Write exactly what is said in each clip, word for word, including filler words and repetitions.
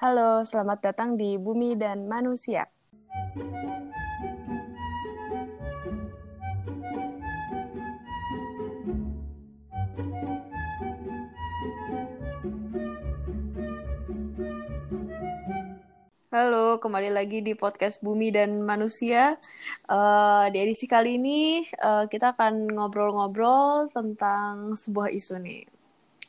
Halo, selamat datang di Bumi dan Manusia. Halo, kembali lagi di podcast Bumi dan Manusia. Uh, di edisi kali ini uh, kita akan ngobrol-ngobrol tentang sebuah isu nih.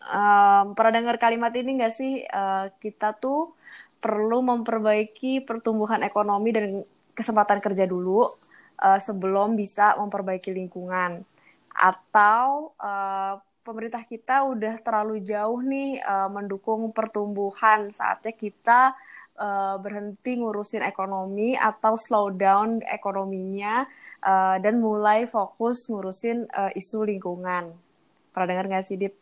Um, pernah dengar kalimat ini nggak sih? Uh, kita tuh perlu memperbaiki pertumbuhan ekonomi dan kesempatan kerja dulu uh, sebelum bisa memperbaiki lingkungan. Atau uh, pemerintah kita udah terlalu jauh nih uh, mendukung pertumbuhan, saatnya kita uh, berhenti ngurusin ekonomi atau slow down ekonominya uh, dan mulai fokus ngurusin uh, isu lingkungan. Pernah dengar nggak sih, Dip?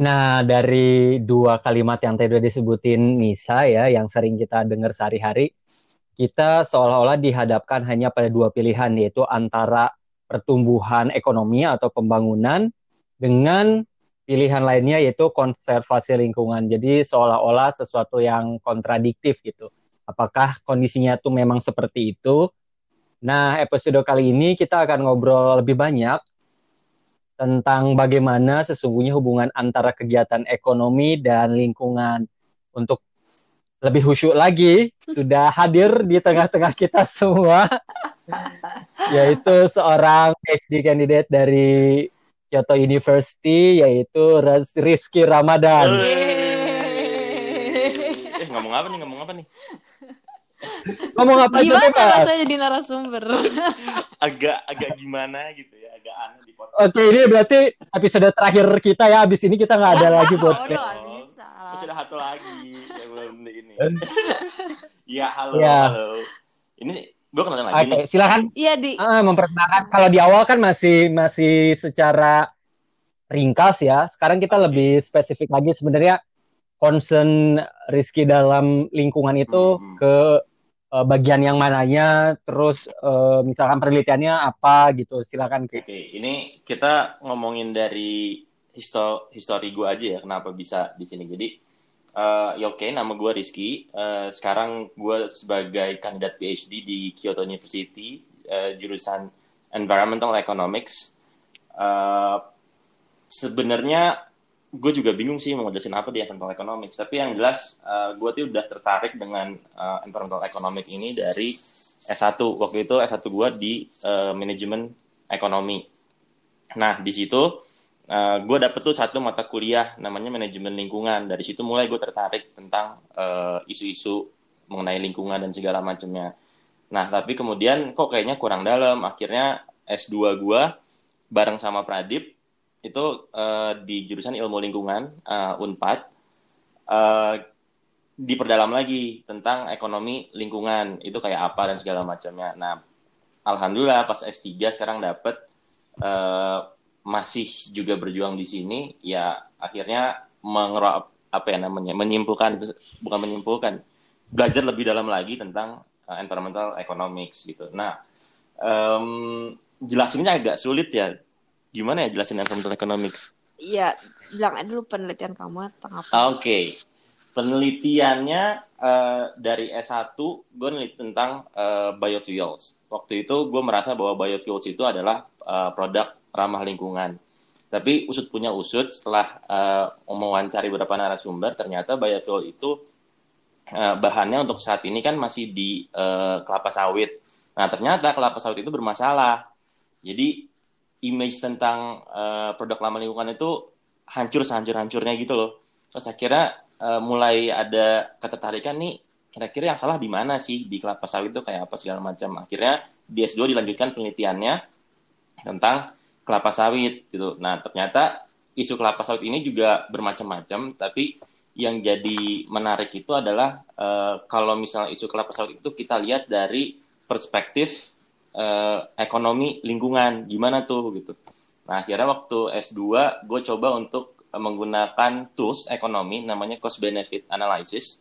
Nah, dari dua kalimat yang tadi udah disebutin Nisa ya, yang sering kita dengar sehari-hari, kita seolah-olah dihadapkan hanya pada dua pilihan, yaitu antara pertumbuhan ekonomi atau pembangunan dengan pilihan lainnya yaitu konservasi lingkungan. Jadi seolah-olah sesuatu yang kontradiktif gitu. Apakah kondisinya tuh memang seperti itu? Nah, episode kali ini kita akan ngobrol lebih banyak tentang bagaimana sesungguhnya hubungan antara kegiatan ekonomi dan lingkungan. Untuk lebih khusyuk lagi, sudah hadir di tengah-tengah kita semua, yaitu seorang P H D candidate dari Kyoto University, yaitu Rizky Ramadan. Eh, ngomong apa nih, ngomong apa nih? Ngomong apa itu, Pak? Gimana rasanya jadi narasumber? Agak agak gimana gitu ya, agak aneh di podcast. Oke, ini berarti episode terakhir kita ya, abis ini kita nggak ada lagi podcast. Oh, udah bisa. Terus ada satu lagi yang belum ini. Iya, halo, ya. Halo. Ini gue kenalan lagi. Oke, silakan. Iya, Di. Ah, memperkenalkan. Kalau di awal kan masih masih secara ringkas ya. Sekarang kita lebih spesifik lagi sebenarnya. Concern Rizky dalam lingkungan itu hmm. ke uh, bagian yang mananya, terus uh, misalkan penelitiannya apa gitu, silakan. Oke, okay. Ini kita ngomongin dari histo- histori gue aja ya, kenapa bisa di sini. Jadi, uh, ya oke, okay, nama gue Rizky. Uh, sekarang gue sebagai kandidat P H D di Kyoto University, uh, jurusan Environmental Economics. Uh, sebenarnya gue juga bingung sih mau ngejelasin apa di environmental economics, tapi yang jelas uh, gue tuh udah tertarik dengan uh, environmental economics ini dari S satu. Waktu itu S satu gue di uh, manajemen ekonomi. Nah, di situ uh, gue dapet tuh satu mata kuliah namanya manajemen lingkungan. Dari situ mulai gue tertarik tentang uh, isu-isu mengenai lingkungan dan segala macamnya. Nah, tapi kemudian kok kayaknya kurang dalam. Akhirnya S dua gue bareng sama Pradip itu uh, di jurusan ilmu lingkungan uh, UNPAD uh, diperdalam lagi tentang ekonomi lingkungan itu kayak apa dan segala macamnya. Nah, alhamdulillah pas S tiga sekarang dapet uh, masih juga berjuang di sini ya, akhirnya mengera apa ya namanya menyimpulkan bukan menyimpulkan belajar lebih dalam lagi tentang uh, environmental economics gitu. Nah, um, jelasinnya agak sulit ya. Gimana ya jelasin environmental economics? Iya, bilang aja dulu penelitian kamu tentang apa. Oke, okay. Penelitiannya uh, dari S satu gue neliti tentang uh, biofuels. Waktu itu gue merasa bahwa biofuels itu adalah uh, produk ramah lingkungan. Tapi usut punya usut, setelah uh, mewawancari beberapa narasumber, ternyata biofuel itu uh, bahannya untuk saat ini kan masih di uh, kelapa sawit. Nah, ternyata kelapa sawit itu bermasalah. Jadi image tentang uh, produk ramah lingkungan itu hancur sehancur-hancurnya gitu loh. Terus akhirnya uh, mulai ada ketertarikan nih, kira-kira yang salah di mana sih di kelapa sawit itu kayak apa segala macam. Akhirnya di S dua dilanjutkan penelitiannya tentang kelapa sawit gitu. Nah, ternyata isu kelapa sawit ini juga bermacam-macam, tapi yang jadi menarik itu adalah uh, kalau misalnya isu kelapa sawit itu kita lihat dari perspektif Uh, ekonomi lingkungan gimana tuh gitu. Nah, akhirnya waktu S dua gue coba untuk menggunakan tools ekonomi namanya cost benefit analysis.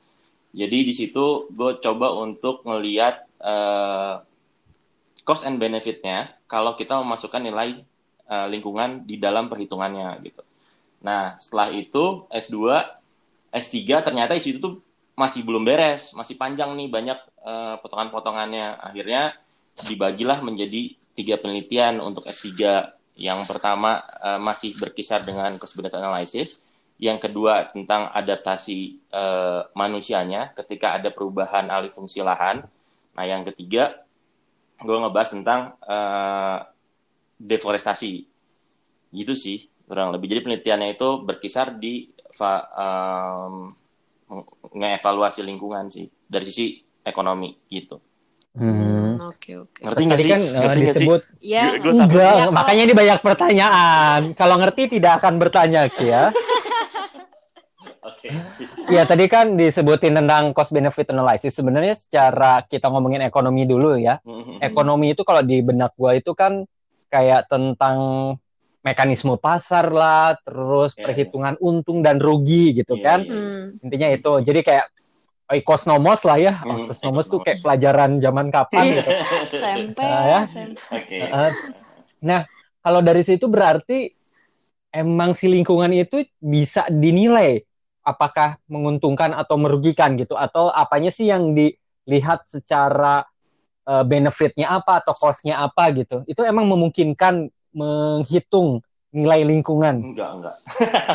Jadi di situ gue coba untuk ngelihat uh, cost and benefitnya kalau kita memasukkan nilai uh, lingkungan di dalam perhitungannya gitu. Nah, setelah itu S dua, S tiga ternyata isu itu tuh masih belum beres, masih panjang nih, banyak uh, potongan-potongannya. Akhirnya dibagilah menjadi tiga penelitian untuk S tiga. Yang pertama uh, masih berkisar dengan cost-benefit analysis. Yang kedua tentang adaptasi uh, manusianya ketika ada perubahan alih fungsi lahan. Nah, yang ketiga gue ngebahas tentang uh, deforestasi. Gitu sih, kurang lebih. Jadi penelitiannya itu berkisar di um, ngevaluasi lingkungan sih, dari sisi ekonomi gitu. Hmm. Oke, oke. Ngerti nggak sih? Kan ngerti disebut. Ya, gue, gue enggak, ya, makanya ini banyak pertanyaan. Kalau ngerti tidak akan bertanya, ya. Oke. Ya, tadi kan disebutin tentang cost benefit analysis. Sebenarnya secara kita ngomongin ekonomi dulu ya. Ekonomi itu kalau di benak gua itu kan kayak tentang mekanisme pasar lah, terus yeah, perhitungan yeah. untung dan rugi gitu yeah, kan. Yeah. Intinya itu. Jadi kayak Oikosnomos lah ya. Oikosnomos tuh kayak pelajaran zaman kapan gitu. S M P. Nah, ya. Okay. Nah, kalau dari situ berarti emang si lingkungan itu bisa dinilai apakah menguntungkan atau merugikan gitu, atau apanya sih yang dilihat secara uh, benefitnya apa atau cost-nya apa gitu. Itu emang memungkinkan menghitung nilai lingkungan? Enggak, enggak.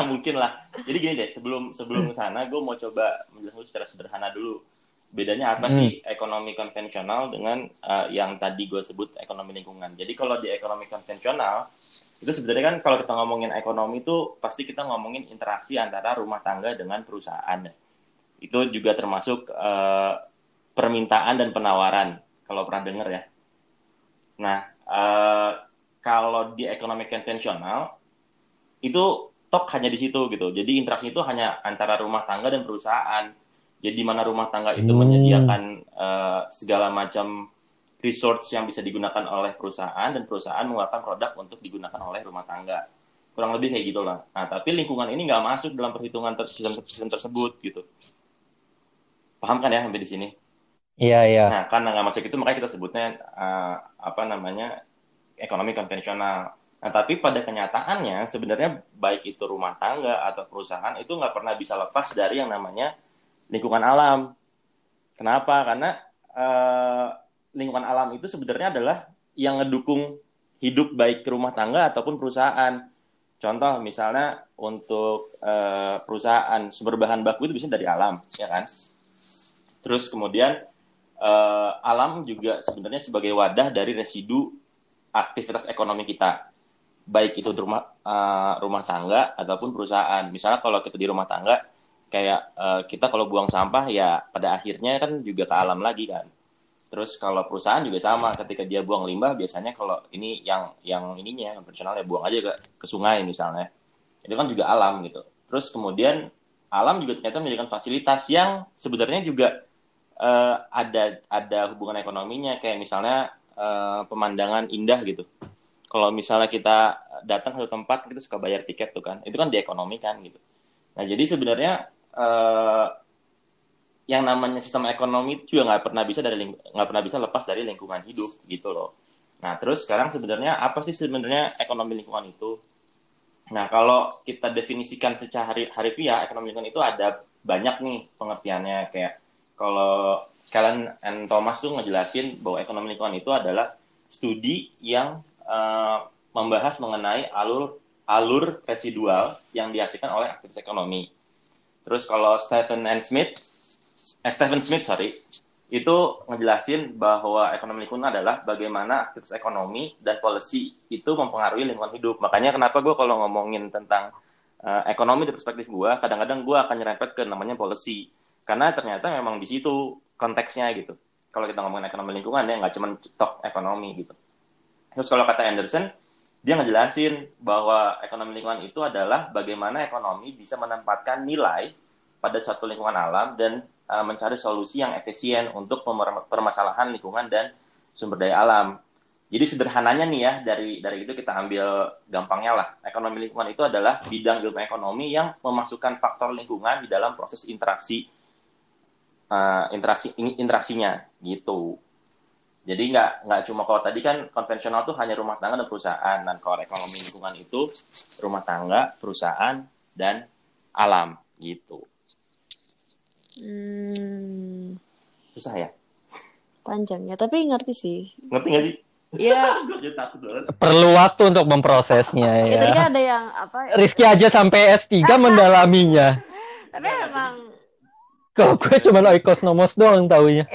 Mungkin lah. Jadi gini deh, sebelum sebelum ke sana gue mau coba menjelaskan secara sederhana dulu. Bedanya apa hmm. sih ekonomi konvensional dengan uh, yang tadi gue sebut ekonomi lingkungan. Jadi kalau di ekonomi konvensional itu sebenarnya kan kalau kita ngomongin ekonomi itu pasti kita ngomongin interaksi antara rumah tangga dengan perusahaan. Itu juga termasuk uh, permintaan dan penawaran, kalau pernah dengar ya. Nah, uh, kalau di ekonomi konvensional itu tok hanya di situ gitu. Jadi interaksi itu hanya antara rumah tangga dan perusahaan. Jadi mana rumah tangga itu hmm. menyediakan uh, segala macam resource yang bisa digunakan oleh perusahaan, dan perusahaan mengeluarkan produk untuk digunakan oleh rumah tangga. Kurang lebih kayak gitulah. Nah, tapi lingkungan ini nggak masuk dalam perhitungan ter- sistem tersebut gitu. Paham kan ya sampai di sini? Iya, iya. Nah, karena nggak masuk itu makanya kita sebutnya uh, apa namanya ekonomi konvensional. Nah, tapi pada kenyataannya sebenarnya baik itu rumah tangga atau perusahaan itu nggak pernah bisa lepas dari yang namanya lingkungan alam. Kenapa? Karena uh, lingkungan alam itu sebenarnya adalah yang ngedukung hidup baik ke rumah tangga ataupun perusahaan. Contoh misalnya untuk uh, perusahaan, sumber bahan baku itu biasanya dari alam, ya kan? Terus kemudian uh, alam juga sebenarnya sebagai wadah dari residu aktivitas ekonomi kita, baik itu rumah uh, rumah tangga ataupun perusahaan. Misalnya kalau kita di rumah tangga, kayak uh, kita kalau buang sampah ya pada akhirnya kan juga ke alam lagi kan. Terus kalau perusahaan juga sama, ketika dia buang limbah biasanya kalau ini yang yang ininya konvensional ya buang aja ke, ke sungai misalnya. Itu kan juga alam gitu. Terus kemudian alam juga ternyata menjadikan fasilitas yang sebenarnya juga uh, ada ada hubungan ekonominya, kayak misalnya uh, pemandangan indah gitu. Kalau misalnya kita datang ke tempat kita suka bayar tiket tuh kan. Itu kan diekonomikan gitu. Nah, jadi sebenarnya uh, yang namanya sistem ekonomi juga nggak pernah bisa dari nggak pernah bisa lepas dari lingkungan hidup gitu loh. Nah, terus sekarang sebenarnya apa sih sebenarnya ekonomi lingkungan itu? Nah, kalau kita definisikan secara harfiah, ekonomi lingkungan itu ada banyak nih pengertiannya. Kayak kalau Kellen and Thomas tuh ngejelasin bahwa ekonomi lingkungan itu adalah studi yang uh, membahas mengenai alur alur residual yang dihasilkan oleh aktivitas ekonomi. Terus kalau Stephen and Smith Eh, Stephen Smith, sorry, itu ngejelasin bahwa ekonomi lingkungan adalah bagaimana aktivitas ekonomi dan policy itu mempengaruhi lingkungan hidup. Makanya kenapa gue kalau ngomongin tentang uh, ekonomi di perspektif gue, kadang-kadang gue akan nyerempet ke namanya policy. Karena ternyata memang di situ konteksnya gitu. Kalau kita ngomongin ekonomi lingkungan, ya nggak cuma tok ekonomi gitu. Terus kalau kata Anderson, dia ngejelasin bahwa ekonomi lingkungan itu adalah bagaimana ekonomi bisa menempatkan nilai pada suatu lingkungan alam dan mencari solusi yang efisien untuk permasalahan lingkungan dan sumber daya alam. Jadi sederhananya nih ya, dari dari itu kita ambil gampangnya lah. Ekonomi lingkungan itu adalah bidang ilmu ekonomi yang memasukkan faktor lingkungan di dalam proses interaksi uh, interaksi interaksinya gitu. Jadi nggak nggak cuma kalau tadi kan konvensional tuh hanya rumah tangga dan perusahaan, dan kalau ekonomi lingkungan itu rumah tangga, perusahaan, dan alam gitu. Hmm, susah ya panjangnya, tapi ngerti sih. Ngerti nggak sih? Iya. Perlu waktu untuk memprosesnya ya. Ya tadi kan ada yang apa? Rizky aja sampai S tiga mendalaminya. Tapi emang kok gue cuma oikosnomos doang taunya.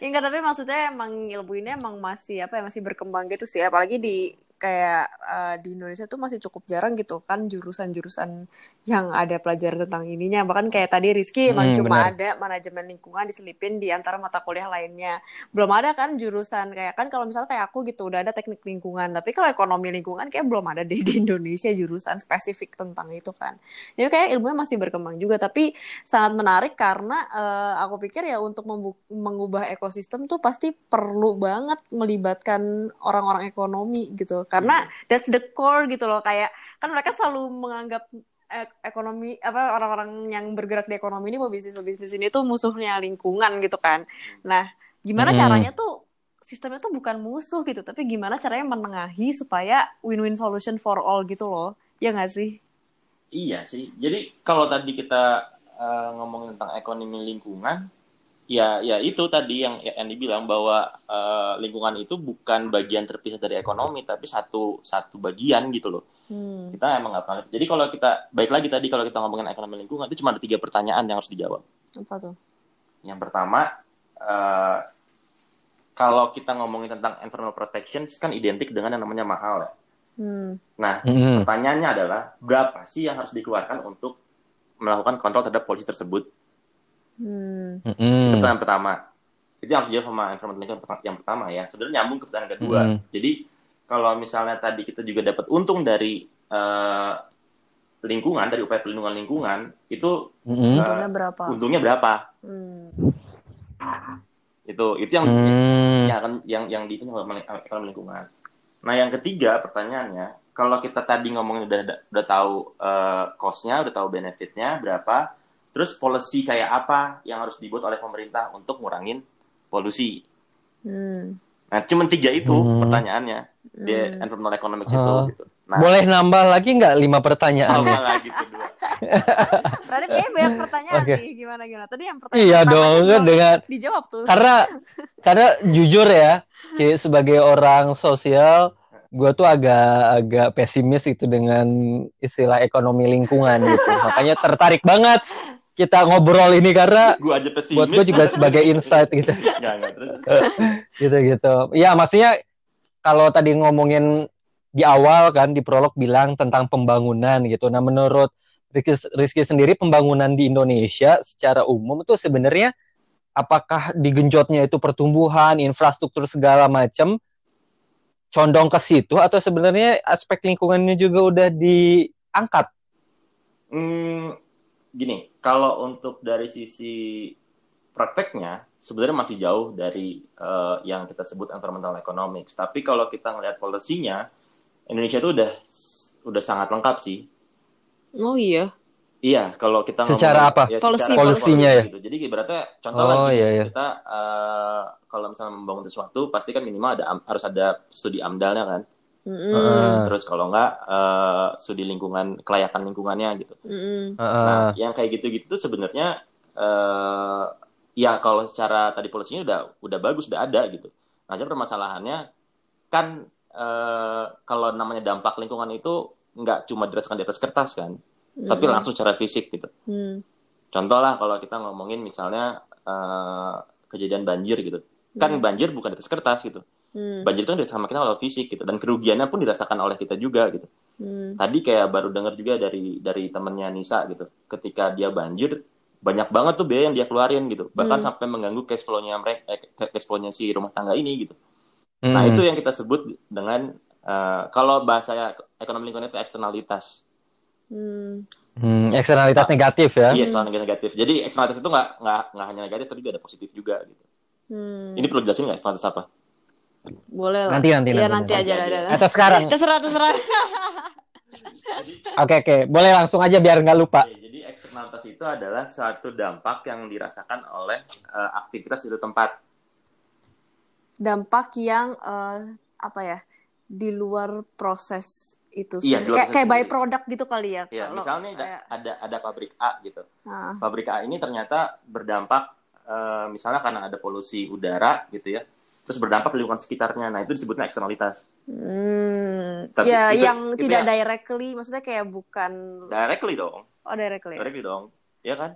Ya enggak, tapi maksudnya emang ilmu ini emang masih apa ya, masih berkembang gitu sih. Apalagi di kayak uh, di Indonesia tuh masih cukup jarang gitu kan jurusan-jurusan yang ada pelajaran tentang ininya. Bahkan kayak tadi Rizky emang hmm, cuma bener. Ada manajemen lingkungan diselipin di antara mata kuliah lainnya. Belum ada kan jurusan kayak kan kalau misalnya kayak aku gitu udah ada teknik lingkungan, tapi kalau ekonomi lingkungan kayak belum ada deh di Indonesia jurusan spesifik tentang itu kan. Jadi kayak ilmunya masih berkembang juga, tapi sangat menarik karena uh, aku pikir ya untuk membu- mengubah ekosistem tuh pasti perlu banget melibatkan orang-orang ekonomi gitu. Karena that's the core gitu loh, kayak kan mereka selalu menganggap ek- ekonomi apa orang-orang yang bergerak di ekonomi ini, mau bisnis-bisnis ini tuh musuhnya lingkungan gitu kan. Nah, gimana hmm. caranya tuh sistemnya tuh bukan musuh gitu, tapi gimana caranya menengahi supaya win-win solution for all gitu loh. Ya enggak sih? Iya sih. Jadi kalau tadi kita uh, ngomongin tentang ekonomi lingkungan, ya ya itu tadi yang yang dibilang bahwa uh, lingkungan itu bukan bagian terpisah dari ekonomi, tapi satu satu bagian gitu loh. Hmm. Kita emang nggak pernah. Jadi kalau kita baik lagi tadi kalau kita ngomongin ekonomi lingkungan itu cuma ada tiga pertanyaan yang harus dijawab. Apa tuh? Yang pertama, uh, kalau kita ngomongin tentang environmental protection kan identik dengan yang namanya mahal ya. Hmm. Nah hmm. pertanyaannya adalah berapa sih yang harus dikeluarkan untuk melakukan kontrol terhadap polisi tersebut? Hmm. Itu pertanyaan pertama. Jadi harus jawab sama environmental lingkungan yang pertama ya. Sebenarnya nyambung ke pertanyaan kedua. Hmm. Jadi kalau misalnya tadi kita juga dapat untung dari uh, lingkungan, dari upaya perlindungan lingkungan, itu hmm. uh, untungnya berapa? Untungnya berapa? Hmm. Itu itu yang hmm. yang akan yang yang dihitung ekonomi lingkungan. Nah, yang ketiga pertanyaannya, kalau kita tadi ngomongin udah udah tahu uh, cost-nya, udah tahu benefit-nya berapa? Terus policy kayak apa yang harus dibuat oleh pemerintah untuk ngurangin polusi? Hmm. Nah, cuma tiga itu hmm. pertanyaannya hmm. di environmental economics uh, itu. Gitu. Nah, boleh nambah lagi nggak lima pertanyaan? Nambah lagi tuh dua. Tadi kayak banyak pertanyaan okay. nih, gimana-gimana. Tadi yang pertanyaan iya dong, dengan dijawab tuh. Karena karena jujur ya, kayak sebagai orang sosial, gue tuh agak-agak pesimis itu dengan istilah ekonomi lingkungan gitu. Makanya tertarik banget kita ngobrol ini karena gua aja pesimis. Buat gue juga sebagai insight gitu. Gitu-gitu. Ya maksudnya kalau tadi ngomongin di awal kan di prolog bilang tentang pembangunan gitu. Nah menurut Rizky, Rizky sendiri pembangunan di Indonesia secara umum itu sebenarnya apakah digenjotnya itu pertumbuhan, infrastruktur segala macam condong ke situ atau sebenarnya aspek lingkungannya juga udah diangkat? Hmm. Gini, kalau untuk dari sisi prakteknya, sebenarnya masih jauh dari uh, yang kita sebut environmental economics. Tapi kalau kita ngelihat polisinya, Indonesia itu udah udah sangat lengkap sih. Oh iya. Iya, kalau kita secara ngomong, apa? Ya, polisi, secara polisinya policy, ya. Gitu. Jadi ibaratnya contoh oh, lagi iya, iya. kita uh, kalau misalnya membangun sesuatu, pasti kan minimal ada harus ada studi amdalnya kan. Mm. Terus kalau enggak uh, studi lingkungan, kelayakan lingkungannya gitu. Mm. Nah, yang kayak gitu-gitu tuh sebenarnya uh, ya kalau secara tadi polisinya udah udah bagus, udah ada gitu. Nah, aja permasalahannya kan uh, kalau namanya dampak lingkungan itu enggak cuma dirasakan di atas kertas kan, mm. tapi langsung secara fisik gitu. Mm. Contoh lah kalau kita ngomongin misalnya uh, kejadian banjir gitu. Kan mm. banjir bukan di atas kertas gitu. Hmm. Banjir itu kan dirasakan kita oleh fisik gitu, dan kerugiannya pun dirasakan oleh kita juga gitu. Hmm. Tadi kayak baru dengar juga dari dari temennya Nisa gitu, ketika dia banjir banyak banget tuh biaya yang dia keluarin gitu, bahkan hmm. sampai mengganggu cash flow-nya mereka, eh, cash flow-nya si rumah tangga ini gitu. Hmm. Nah itu yang kita sebut dengan uh, kalau bahasa ekonomi lingkungan itu eksternalitas. Hmm. Hmm, eksternalitas nah, negatif ya? Iya, soal negatif. Jadi eksternalitas itu nggak nggak nggak hanya negatif, tapi juga ada positif juga gitu. Hmm. Ini perlu jelasin nggak eksternalitas apa? Boleh lah. Nanti nanti ya, nanti, nanti aja lah. Atau sekarang. Terserah terserah. Oke oke, boleh langsung aja biar nggak lupa. Oke, jadi eksternalitas itu adalah suatu dampak yang dirasakan oleh uh, aktivitas di tempat. Dampak yang uh, apa ya di luar proses itu. Iya, Kay- kayak by product gitu kali ya. Iya, kalau misalnya kayak... ada ada pabrik A gitu. Ah. Pabrik A ini ternyata berdampak uh, misalnya karena ada polusi udara gitu ya, terus berdampak ke lingkungan sekitarnya. Nah, itu disebutnya eksternalitas. Hmm, Tapi ya, itu, yang itu tidak ya, directly, maksudnya kayak bukan... Directly dong. Oh, directly. Directly dong, ya kan?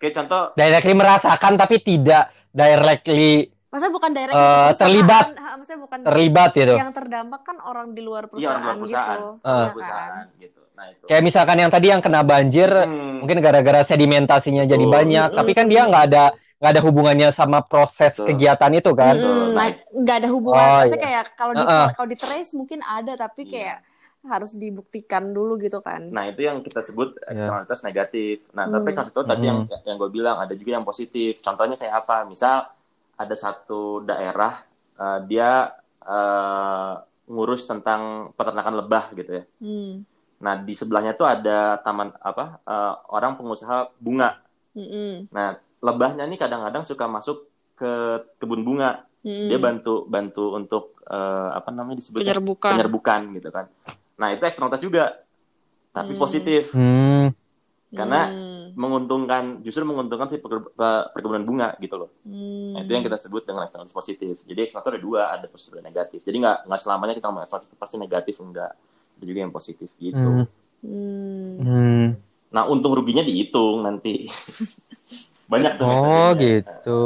Kayak contoh... Directly merasakan, tapi tidak directly... Maksudnya bukan directly uh, terlibat. Maksudnya bukan terlibat, gitu. Yang terdampak kan orang di luar perusahaan, ya, orang luar perusahaan gitu. Uh. Nah, perusahaan, gitu. Nah, itu. Kayak misalkan yang tadi yang kena banjir, hmm. mungkin gara-gara sedimentasinya jadi uh. banyak, hmm. tapi kan dia nggak ada... nggak ada hubungannya sama proses Tuh. kegiatan itu kan? Hmm, nah, nggak ada hubungan. Oh, maksudnya iya. kayak kalau di uh-uh. kalau di trace mungkin ada, tapi kayak yeah. harus dibuktikan dulu gitu kan? Nah, itu yang kita sebut eksternalitas yeah. negatif. Nah, hmm. tapi kan itu tadi hmm. yang yang gue bilang ada juga yang positif. Contohnya kayak apa? Misal ada satu daerah uh, dia uh, ngurus tentang peternakan lebah gitu ya. Hmm. Nah, di sebelahnya tuh ada taman apa? Uh, orang pengusaha bunga. Hmm. Nah, lebahnya ini kadang-kadang suka masuk ke kebun bunga. Hmm. Dia bantu bantu untuk uh, apa namanya disebutnya penyerbukan. penyerbukan gitu kan. Nah, itu eksternalitas juga. Tapi hmm. positif. Hmm. Karena hmm. menguntungkan, justru menguntungkan si perkebunan bunga gitu loh. Hmm. Nah, itu yang kita sebut dengan eksternalitas positif. Jadi eksternalitas ada dua, ada positif dan negatif. Jadi enggak enggak selamanya kita ngomong eksternalitas pasti negatif, enggak. Ada juga yang positif gitu. Hmm. Hmm. Nah, untung ruginya dihitung nanti. Banyak tuh. Oh, gitu.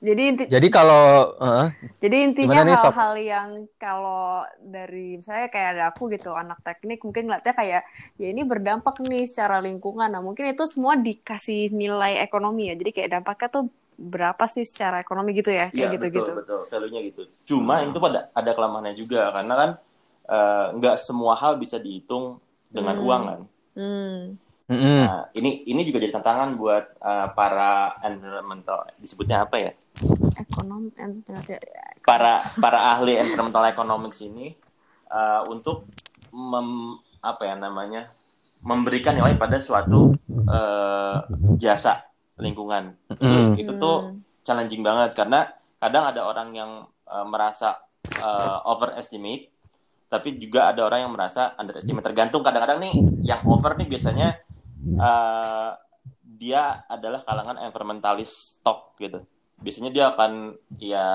Jadi inti... Jadi kalau uh, jadi intinya hal-hal nih, yang kalau dari misalnya kayak ada aku gitu anak teknik mungkin ngeliatnya kayak ya ini berdampak nih secara lingkungan. Nah, mungkin itu semua dikasih nilai ekonomi ya. Jadi kayak dampaknya tuh berapa sih secara ekonomi gitu ya, kayak ya, gitu-gitu. Iya, betul, betul. Value-nya gitu. Cuma hmm. itu pada ada kelemahannya juga karena kan nggak uh, semua hal bisa dihitung dengan hmm. uang kan. Hmm. Mm-hmm. Nah, ini ini juga jadi tantangan buat uh, para environmental, disebutnya apa ya? Ekonom, en- para para ahli environmental economics ini uh, untuk mem, apa ya namanya memberikan nilai pada suatu uh, jasa lingkungan. Mm-hmm. Itu tuh challenging banget karena kadang ada orang yang uh, merasa uh, overestimate, tapi juga ada orang yang merasa underestimate. Tergantung kadang-kadang nih yang over nih biasanya Uh, dia adalah kalangan environmentalis stock gitu. Biasanya dia akan ya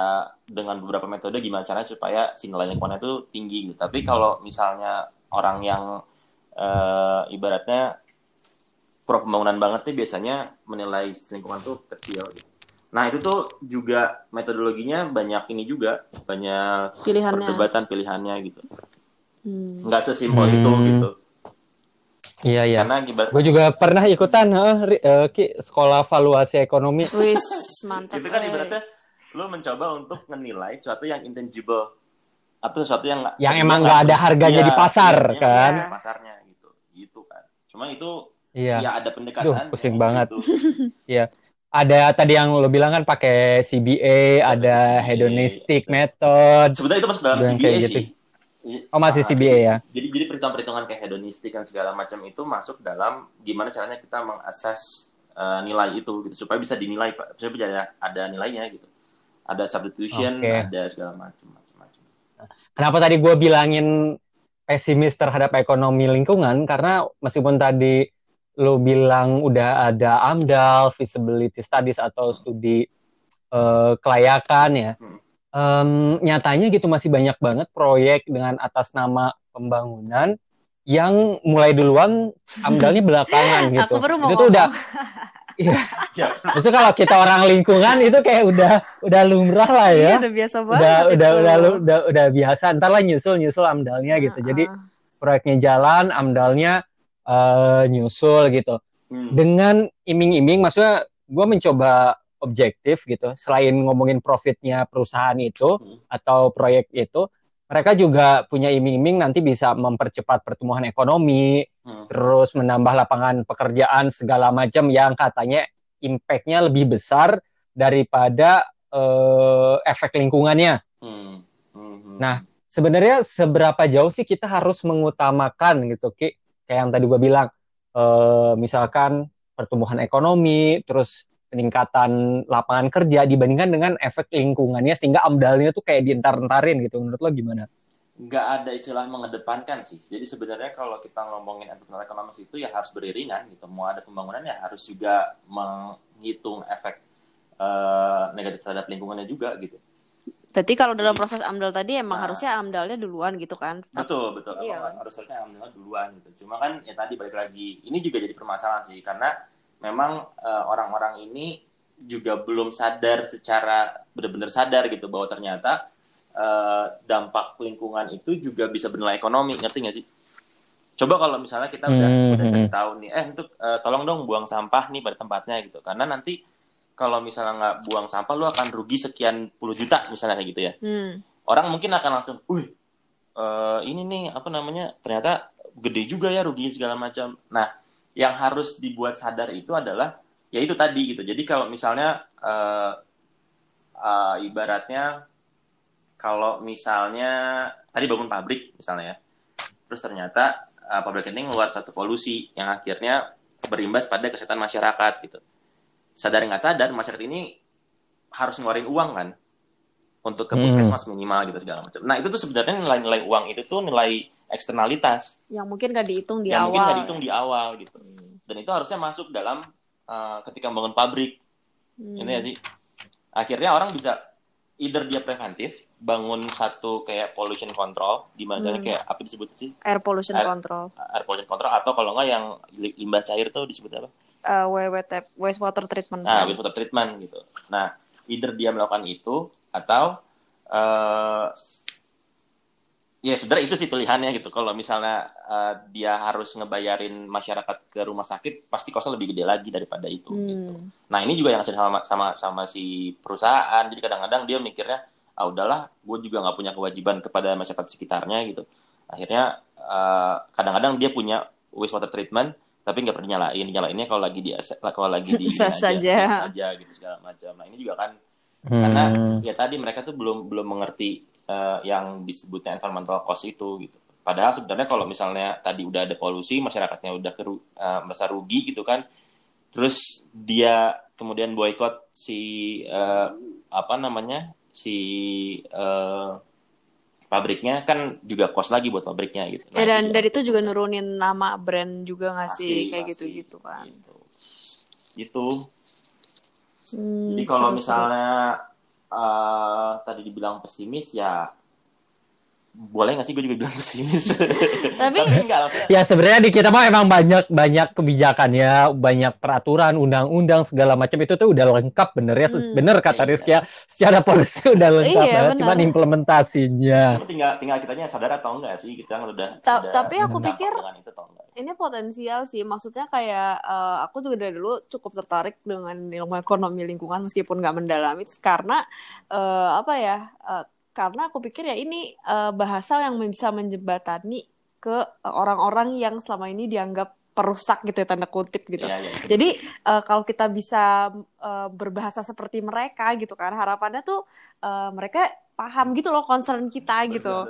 dengan beberapa metode gimana caranya supaya si nilai lingkungannya itu tinggi gitu. Tapi kalau misalnya orang yang uh, ibaratnya pro pembangunan banget nih biasanya menilai lingkungan tuh kecil gitu. Nah, itu tuh juga metodologinya banyak ini juga, banyak pilihannya. Perdebatan pilihannya gitu. Hmm. Nggak sesimpel hmm. itu gitu. Iya, iya. Akibat... Gue juga pernah ikutan huh, uh, ki, sekolah valuasi ekonomi. Wis, mantap. Itu kan ibaratnya lu mencoba untuk menilai sesuatu yang intangible. Atau sesuatu yang... Yang emang nggak ada harganya ya, di pasar, ya, kan? Iya, pasarnya gitu. Gitu kan. Cuma itu iya. ya ada pendekatan. Duh, pusing banget. Iya. Gitu. Ada tadi yang lo bilang kan pakai C B A, ada hedonistic method. Sebenarnya itu masuk dalam C B A gitu. Sih. Oh, masih C B A ya? Jadi jadi perhitungan-perhitungan kayak hedonistik dan segala macam itu masuk dalam gimana caranya kita mengakses uh, nilai itu gitu supaya bisa dinilai, supaya bisa ada, ada nilainya gitu. Ada substitution, okay. ada segala macam-macam. Kenapa tadi gue bilangin pesimis terhadap ekonomi lingkungan? Karena meskipun tadi lo bilang udah ada AMDAL, feasibility studies atau studi uh, kelayakan ya. Hmm. Um, nyatanya gitu masih banyak banget proyek dengan atas nama pembangunan yang mulai duluan amdalnya belakangan gitu. Aku baru mau itu ngomong. Udah. Iya. Maksudnya kalau kita orang lingkungan itu kayak udah udah lumrah lah ya. Iya, udah biasa banget. Udah udah udah, udah udah biasa. Ntar lah nyusul-nyusul amdalnya gitu. Uh-uh. Jadi proyeknya jalan, amdalnya uh, nyusul gitu. Hmm. Dengan iming-iming maksudnya gue mencoba objektif gitu, selain ngomongin profitnya perusahaan itu hmm. atau proyek itu, mereka juga punya iming-iming nanti bisa mempercepat pertumbuhan ekonomi, hmm. terus menambah lapangan pekerjaan segala macam yang katanya impact-nya lebih besar daripada eh, efek lingkungannya. Hmm. Hmm. Nah, sebenarnya seberapa jauh sih kita harus mengutamakan gitu, Ki? Kayak yang tadi gue bilang, eh, misalkan pertumbuhan ekonomi, terus peningkatan lapangan kerja dibandingkan dengan efek lingkungannya sehingga amdalnya tuh kayak dientar-entarin gitu. Menurut lo gimana? Nggak ada istilah mengedepankan sih. Jadi sebenarnya kalau kita ngomongin environmental economics itu ya harus beriringan gitu. Mau ada pembangunan ya harus juga menghitung efek uh, negatif terhadap lingkungannya juga gitu. Berarti kalau dalam proses AMDAL tadi emang nah, harusnya AMDALnya duluan gitu kan? Betul, betul. Iya. Harusnya AMDALnya duluan gitu. Cuma kan ya tadi balik lagi, ini juga jadi permasalahan sih. Karena memang uh, orang-orang ini juga belum sadar secara benar-benar sadar gitu. Bahwa ternyata uh, dampak lingkungan itu juga bisa bernilai ekonomi. Ngerti nggak sih? Coba kalau misalnya kita udah, mm-hmm. udah kasih tahu nih, eh untuk uh, tolong dong buang sampah nih pada tempatnya gitu. Karena nanti kalau misalnya nggak buang sampah, lu akan rugi sekian puluh juta misalnya kayak gitu ya. Hmm. Orang mungkin akan langsung, wih, uh, ini nih apa namanya, ternyata gede juga ya ruginya segala macam. Nah, yang harus dibuat sadar itu adalah, ya itu tadi gitu. Jadi kalau misalnya, uh, uh, ibaratnya, kalau misalnya, tadi bangun pabrik misalnya ya, terus ternyata uh, pabrik ini ngeluar satu polusi yang akhirnya berimbas pada kesehatan masyarakat gitu. Sadar nggak sadar, masyarakat ini harus ngeluarin uang kan untuk ke puskesmas minimal gitu segala macam. Nah itu tuh sebenarnya nilai-nilai uang itu tuh nilai eksternalitas yang mungkin nggak dihitung di yang awal. Yang mungkin nggak dihitung di awal gitu. Dan itu harusnya masuk dalam uh, ketika bangun pabrik, hmm. gitu ya sih. Akhirnya orang bisa either dia preventif bangun satu kayak pollution control, di mana hmm. kayak apa disebut sih? Air pollution air, control. Air pollution control atau kalau nggak yang limbah cair tuh disebut apa? Uh, W W T, waste water treatment. Nah, waste water treatment gitu. Nah, either dia melakukan itu atau uh, ya sebenarnya itu sih pilihannya gitu. Kalau misalnya uh, dia harus ngebayarin masyarakat ke rumah sakit, pasti kosnya lebih gede lagi daripada itu. Hmm. Gitu. Nah, ini juga yang ngasih sama, sama sama si perusahaan. Jadi kadang-kadang dia mikirnya, ah udahlah, gue juga nggak punya kewajiban kepada masyarakat sekitarnya gitu. Akhirnya uh, kadang-kadang dia punya waste water treatment. Tapi nggak pernah nyalain nyalainnya kalau lagi di kalau lagi di sah saja saja gitu segala macam. Nah ini juga kan hmm. karena ya tadi mereka tuh belum belum mengerti uh, yang disebutnya environmental cost itu gitu. Padahal sebenarnya kalau misalnya tadi udah ada polusi, masyarakatnya udah keru, uh, merasa rugi gitu kan, terus dia kemudian boykot si uh, apa namanya si uh, pabriknya kan juga kos lagi buat pabriknya gitu. Ya, dan dari itu juga nurunin nama brand juga nggak sih kayak gitu-gitu kan. Gitu. gitu. Hmm, Jadi kalau seru-seru. misalnya uh, tadi dibilang pesimis ya boleh nggak sih gue juga bilang pesimis. Tapi enggak. Ya sebenarnya di kita mah emang banyak banyak kebijakannya, banyak peraturan, undang-undang segala macam itu tuh udah lengkap bener ya. Hmm. Bener kata Rizky ya. Secara polisi udah lengkap iya, banget, cuman implementasinya. Cuma tinggal tinggal kitanya sadar atau enggak sih kita udah. Ta- udah tapi aku pikir itu, ini potensial sih. Maksudnya kayak uh, aku juga dari dulu cukup tertarik dengan ilmu ekonomi lingkungan meskipun nggak mendalami karena uh, apa ya. Uh, Karena aku pikir ya ini uh, bahasa yang bisa menjembatani ke orang-orang yang selama ini dianggap perusak gitu ya, tanda kutip gitu. Ya, ya. Jadi uh, kalau kita bisa uh, berbahasa seperti mereka gitu kan, harapannya tuh uh, mereka paham gitu loh concern kita gitu.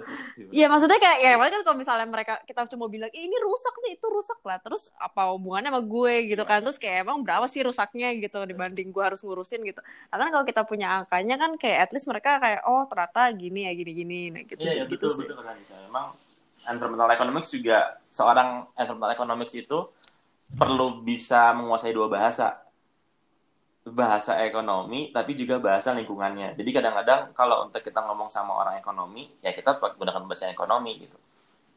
Iya maksudnya kayak ya kan kalau misalnya mereka kita cuma bilang eh, ini rusak nih, itu rusak lah. Terus apa hubungannya sama gue gitu kan. Terus kayak emang berapa sih rusaknya gitu dibanding gue harus ngurusin gitu. Karena kalau kita punya angkanya kan kayak at least mereka kayak oh ternyata gini ya gini-gini nah, gitu. Iya ya, gitu, betul, betul kan. Emang environmental economics juga seorang environmental economics itu perlu bisa menguasai dua bahasa. Bahasa ekonomi tapi juga bahasa lingkungannya. Jadi kadang-kadang kalau untuk kita ngomong sama orang ekonomi, ya kita gunakan bahasa ekonomi gitu.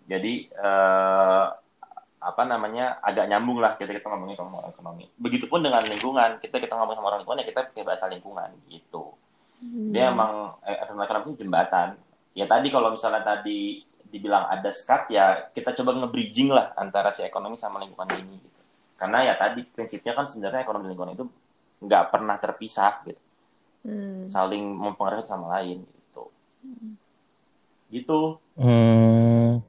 Jadi eh, apa namanya agak nyambung lah kita kita ngomongin sama orang ekonomi. Begitupun dengan lingkungan, kita kita ngomong sama orang lingkungan ya kita pakai bahasa lingkungan gitu. Hmm. Dia emang environmental economics itu jembatan. Ya tadi kalau misalnya tadi dibilang ada skat ya kita coba nge-bridging lah antara si ekonomi sama lingkungan ini gitu. Karena ya tadi prinsipnya kan sebenarnya ekonomi lingkungan itu nggak pernah terpisah gitu. Hmm. Saling mempengaruhi sama lain gitu. Hmm. Gitu. Hmm.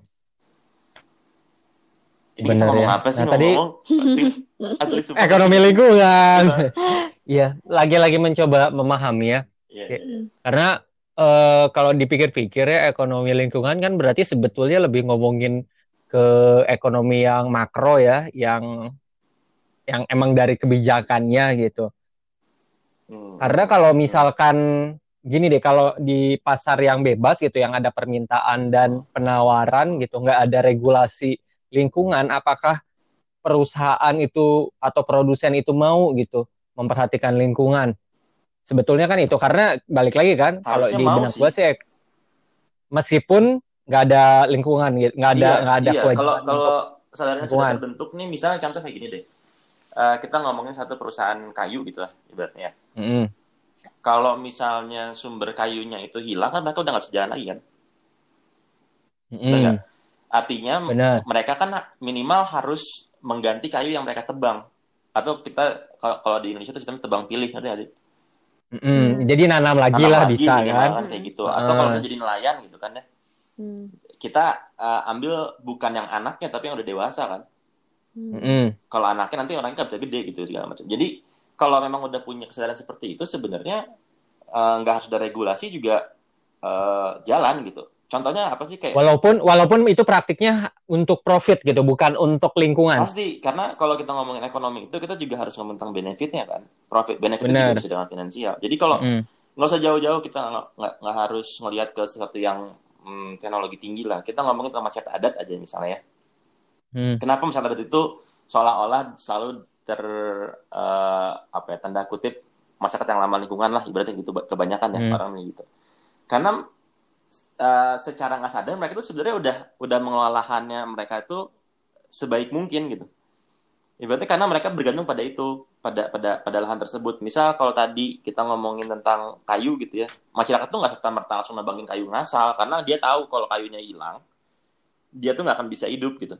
Ini bener ya. Apa sih nah, tadi ekonomi lingkungan. Iya, lagi-lagi mencoba memahami ya. Yeah, yeah. Karena Uh, kalau dipikir-pikir ya ekonomi lingkungan kan berarti sebetulnya lebih ngomongin ke ekonomi yang makro ya, yang yang emang dari kebijakannya gitu. Hmm. Karena kalau misalkan gini deh, kalau di pasar yang bebas gitu, yang ada permintaan dan penawaran gitu, nggak ada regulasi lingkungan, apakah perusahaan itu atau produsen itu mau gitu memperhatikan lingkungan? Sebetulnya kan itu, karena balik lagi kan, kalau di benak gue sih meskipun nggak ada lingkungan gitu, nggak ada iya, nggak ada iya. kewajiban. Kalau kalau sadarnya sudah terbentuk nih, misalnya contoh kayak gini deh, uh, kita ngomongin satu perusahaan kayu gitulah ibaratnya. Mm-hmm. Kalau misalnya sumber kayunya itu hilang kan mereka udah nggak sejalan lagi kan. Mm-hmm. Artinya Bener. mereka kan minimal harus mengganti kayu yang mereka tebang, atau kita kalau kalau di Indonesia itu sistem tebang pilih, ngerti nggak sih? Mm-hmm. Jadi nanam lagi nanam lah lagi, bisa kan? kan kayak gitu. Atau kalau udah jadi nelayan gitu kan ya, hmm. kita uh, ambil bukan yang anaknya tapi yang udah dewasa kan. Hmm. Kalau anaknya nanti orangnya nggak bisa gede gitu segala macam. Jadi kalau memang udah punya kesadaran seperti itu sebenarnya nggak uh, harus ada regulasi juga uh, jalan gitu. Contohnya apa sih kayak? Walaupun walaupun itu praktiknya untuk profit gitu, bukan untuk lingkungan. Pasti, karena kalau kita ngomongin ekonomi itu kita juga harus ngomongin tentang benefitnya kan, profit benefit juga bisa dengan finansial. Jadi kalau nggak mm. usah jauh-jauh, kita nggak nggak harus ngelihat ke sesuatu yang mm, teknologi tinggi lah. Kita ngomongin tentang masyarakat adat aja misalnya ya. Mm. Kenapa masyarakat adat itu seolah-olah selalu ter uh, apa ya, tanda kutip masyarakat yang lama lingkungan lah ibaratnya gitu, kebanyakan ya mm. orangnya gitu. Karena Uh, secara nggak sadar mereka itu sebenarnya udah udah mengelola lahannya mereka itu sebaik mungkin gitu. Ibaratnya karena mereka bergantung pada itu, pada pada pada lahan tersebut. Misal kalau tadi kita ngomongin tentang kayu gitu ya, masyarakat tuh nggak serta merta langsung nabangin kayu ngasal karena dia tahu kalau kayunya hilang dia tuh nggak akan bisa hidup gitu.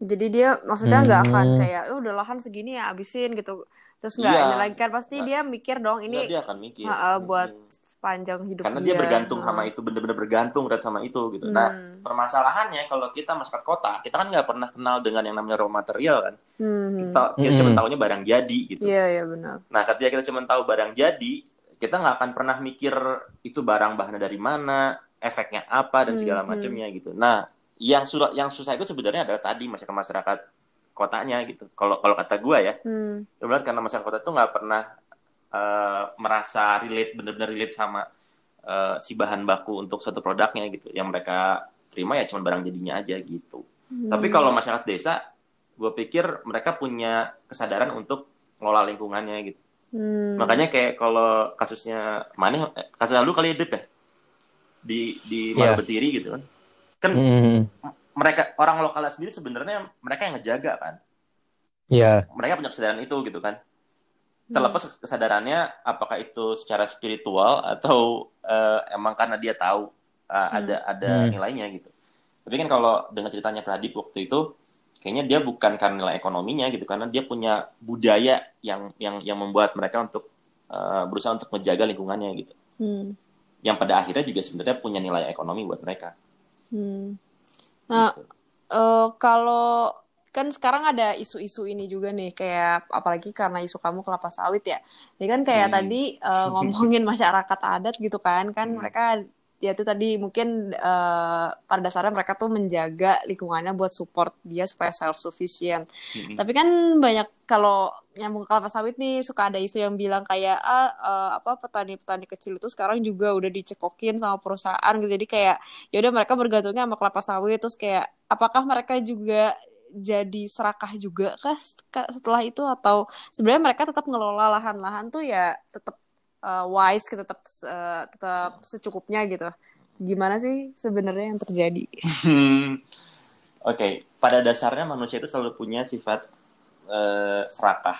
Jadi dia maksudnya nggak hmm. akan kayak oh, udah lahan segini ya abisin gitu. Terus nggak ya, ini lagi kan pasti nah, dia mikir dong ini dia akan mikir. Uh, buat sepanjang hidup karena dia, dia bergantung hmm. sama itu, benar-benar bergantung sama itu gitu. Hmm. Nah permasalahannya kalau kita masyarakat kota kita kan nggak pernah kenal dengan yang namanya raw material kan, hmm. kita, kita hmm. cuma tahunya barang jadi gitu. Iya iya benar. Nah ketika kita cuma tahu barang jadi kita nggak akan pernah mikir itu barang bahannya dari mana, efeknya apa dan segala macamnya hmm. gitu. Nah yang susah yang susah itu sebenarnya adalah tadi masyarakat masyarakat kotanya gitu. Kalau kalau kata gue ya, hmm. benar karena masyarakat kota tuh nggak pernah uh, merasa relate, benar-benar relate sama uh, si bahan baku untuk suatu produknya gitu. Yang mereka terima ya cuma barang jadinya aja gitu. Hmm. Tapi kalau masyarakat desa, gue pikir mereka punya kesadaran untuk ngelola lingkungannya gitu. Hmm. Makanya kayak kalau kasusnya mana, kasus lalu kali hidup ya di di Malu yeah. Betiri gitu kan, kan. Hmm. Mereka orang lokalnya sendiri sebenarnya mereka yang ngejaga kan. Iya. Yeah. Mereka punya kesadaran itu gitu kan. Terlepas kesadarannya apakah itu secara spiritual atau uh, emang karena dia tahu uh, ada mm. ada mm. nilainya gitu. Tapi kan kalau dengan ceritanya Pradip waktu itu kayaknya dia bukan karena nilai ekonominya gitu, karena dia punya budaya yang yang yang membuat mereka untuk uh, berusaha untuk menjaga lingkungannya gitu. Mm. Yang pada akhirnya juga sebenarnya punya nilai ekonomi buat mereka. Hmm. Nah, uh, kalau kan sekarang ada isu-isu ini juga nih, kayak apalagi karena isu kamu kelapa sawit ya. Ini kan kayak hmm. tadi uh, ngomongin masyarakat adat gitu kan, kan hmm. mereka ya itu tadi mungkin uh, pada dasarnya mereka tuh menjaga lingkungannya buat support dia supaya self-sufficient. Hmm. Tapi kan banyak kalau nyambung kelapa sawit nih suka ada isu yang bilang kayak ah, uh, apa petani-petani kecil itu sekarang juga udah dicekokin sama perusahaan gitu. Jadi kayak ya udah mereka bergantungnya sama kelapa sawit, terus kayak apakah mereka juga jadi serakah juga kah setelah itu, atau sebenarnya mereka tetap ngelola lahan-lahan tuh ya tetap uh, wise gitu, tetap uh, tetap secukupnya gitu. Gimana sih sebenarnya yang terjadi? Oke, okay. Pada dasarnya manusia itu selalu punya sifat Uh, serakah.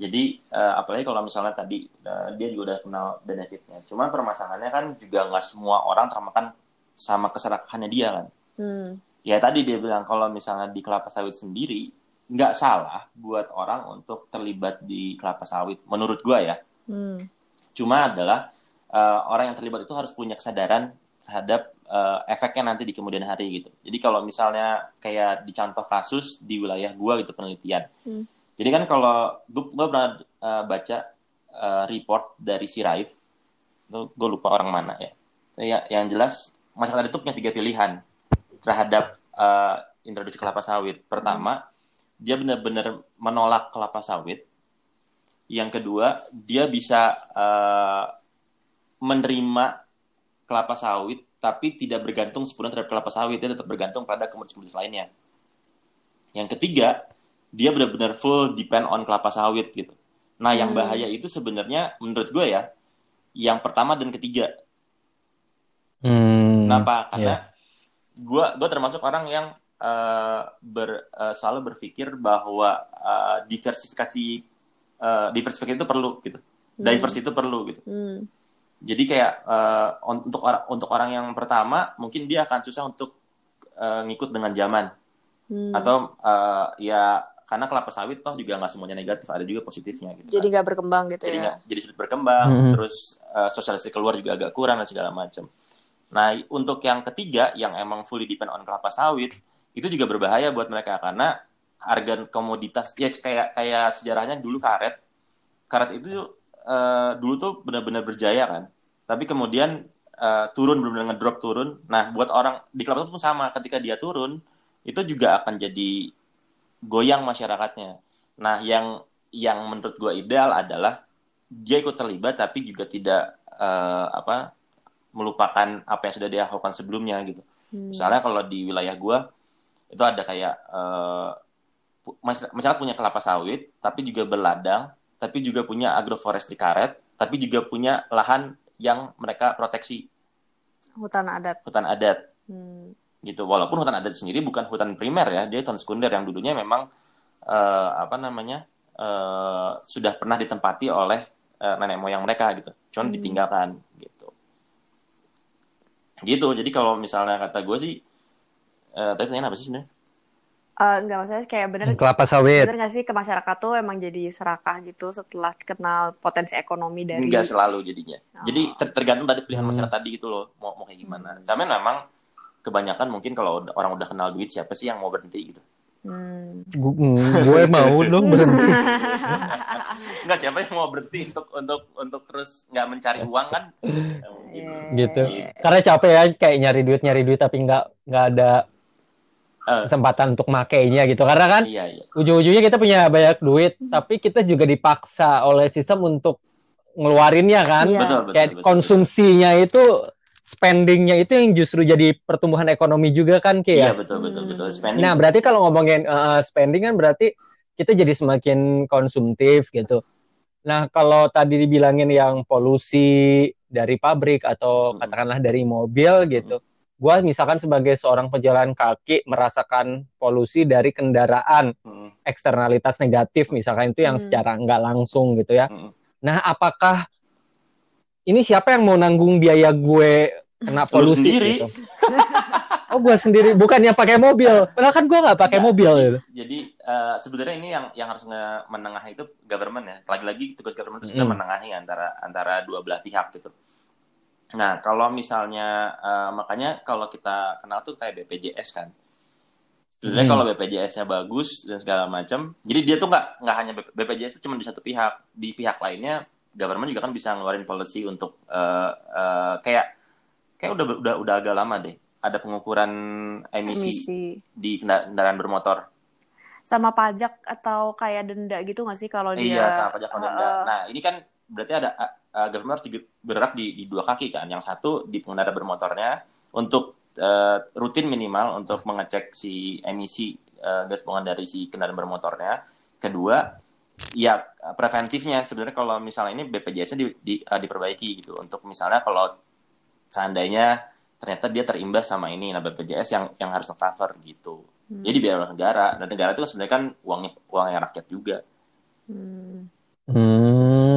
Jadi uh, apalagi kalau misalnya tadi uh, dia juga udah kenal benefitnya. Cuma permasalahannya kan juga nggak semua orang termakan sama keserakahannya dia kan. Hmm. Ya tadi dia bilang kalau misalnya di kelapa sawit sendiri nggak salah buat orang untuk terlibat di kelapa sawit. Menurut gua ya. Hmm. Cuma adalah uh, orang yang terlibat itu harus punya kesadaran terhadap Uh, efeknya nanti di kemudian hari gitu. Jadi kalau misalnya kayak di contoh kasus di wilayah gue gitu penelitian. Hmm. Jadi kan kalau gue pernah uh, baca uh, report dari Sirait, gue lupa orang mana ya. Ya yang jelas masyarakat itu punya tiga pilihan terhadap uh, introduksi kelapa sawit. Pertama, hmm. dia benar-benar menolak kelapa sawit. Yang kedua, dia bisa uh, menerima kelapa sawit tapi tidak bergantung sepenuhnya terhadap kelapa sawit, dia tetap bergantung pada komoditas-komoditas lainnya. Yang ketiga, dia benar-benar full depend on kelapa sawit gitu. Nah, yang bahaya itu sebenarnya menurut gue ya, yang pertama dan ketiga. Hmm, Kenapa? Karena yeah. gue gue termasuk orang yang uh, ber, uh, selalu berpikir bahwa uh, diversifikasi uh, diversifikasi itu perlu gitu. Diversi itu perlu gitu. Hmm. Jadi kayak uh, untuk orang untuk orang yang pertama mungkin dia akan susah untuk uh, ngikut dengan zaman. Hmm. Atau uh, ya karena kelapa sawit toh juga nggak semuanya negatif, ada juga positifnya gitu. Jadi nggak kan. berkembang gitu jadi ya. Gak, jadi sulit berkembang, hmm. terus uh, sosialisasi keluar juga agak kurang dan segala macam. Nah, untuk yang ketiga yang emang fully depend on kelapa sawit itu juga berbahaya buat mereka karena harga komoditas ya yes, kayak kayak sejarahnya dulu karet. Karet itu Uh, dulu tuh benar-benar berjaya kan, tapi kemudian uh, turun, benar-benar ngedrop turun. Nah, buat orang di kelapa pun sama, ketika dia turun itu juga akan jadi goyang masyarakatnya. Nah, yang yang menurut gua ideal adalah dia ikut terlibat tapi juga tidak uh, apa melupakan apa yang sudah dia lakukan sebelumnya gitu. Hmm. Misalnya kalau di wilayah gua itu ada kayak uh, masyarakat punya kelapa sawit tapi juga berladang, tapi juga punya agroforestry karet, tapi juga punya lahan yang mereka proteksi. Hutan adat. Hutan adat. Hmm. Gitu. Walaupun hutan adat sendiri bukan hutan primer ya, dia hutan sekunder yang dulunya memang uh, apa namanya uh, sudah pernah ditempati oleh uh, nenek moyang mereka gitu. Cuman hmm. ditinggalkan gitu. Gitu. Jadi kalau misalnya kata gue sih, uh, tapi pertanyaan apa sih sebenarnya? Uh, enggak, maksudnya kayak bener kelapa sawit. Bener nggak sih ke masyarakat tuh emang jadi serakah gitu setelah kenal potensi ekonomi dari. Enggak selalu jadinya. Oh. Jadi ter- tergantung tadi pilihan hmm. masyarakat tadi gitu loh mau mau kayak gimana. Cuman memang kebanyakan mungkin kalau orang udah kenal duit siapa sih yang mau berhenti gitu. Hmm. Gue mau dong berhenti. Enggak, siapa yang mau berhenti untuk untuk untuk terus nggak mencari uang kan? Gitu. gitu. Karena capek ya kayak nyari duit nyari duit tapi nggak nggak ada kesempatan untuk makainya gitu. Karena kan iya, iya. ujung-ujungnya kita punya banyak duit, tapi kita juga dipaksa oleh sistem untuk ngeluarinnya kan. Iya. Betul, betul, kayak betul, konsumsinya betul. Itu spendingnya itu yang justru jadi pertumbuhan ekonomi juga kan kayak. Iya betul betul betul. Spending. Nah berarti kalau ngomongin uh, spending kan berarti kita jadi semakin konsumtif gitu. Nah kalau tadi dibilangin yang polusi dari pabrik atau hmm. katakanlah dari mobil gitu. Hmm. Gue misalkan sebagai seorang pejalan kaki merasakan polusi dari kendaraan, hmm. eksternalitas negatif misalkan itu yang hmm. secara nggak langsung gitu ya. Hmm. Nah apakah ini siapa yang mau nanggung biaya gue kena polusi gitu? Oh gue sendiri, bukannya pakai mobil. Padahal kan gue nggak pakai nah, mobil. Gitu. Jadi uh, sebenarnya ini yang yang harus menengahi itu government ya. Lagi-lagi tugas government itu sudah hmm. menengahi antara antara dua belah pihak gitu. Nah, kalau misalnya, uh, makanya kalau kita kenal tuh kayak B P J S kan. Sebenarnya hmm. kalau B P J S-nya bagus dan segala macam, jadi dia tuh nggak nggak hanya B P J S itu cuma di satu pihak. Di pihak lainnya, government juga kan bisa ngeluarin policy untuk uh, uh, kayak kayak udah udah udah agak lama deh. Ada pengukuran emisi, emisi. di kendaraan bermotor. Sama pajak atau kayak denda gitu nggak sih kalau dia? Iya, sama pajak atau denda. Uh, nah, ini kan berarti ada uh, government harus bergerak di, di dua kaki kan, yang satu di pengendara bermotornya untuk uh, rutin minimal untuk mengecek si emisi uh, gas pengendari si kendaraan bermotornya, kedua ya preventifnya sebenarnya kalau misalnya ini B P J S-nya di, di, uh, diperbaiki gitu untuk misalnya kalau seandainya ternyata dia terimbas sama ini, nah B P J S yang yang harus cover gitu. Hmm. Jadi biar oleh negara, dan negara itu sebenarnya kan uangnya uangnya rakyat juga. Hmm. Hmm.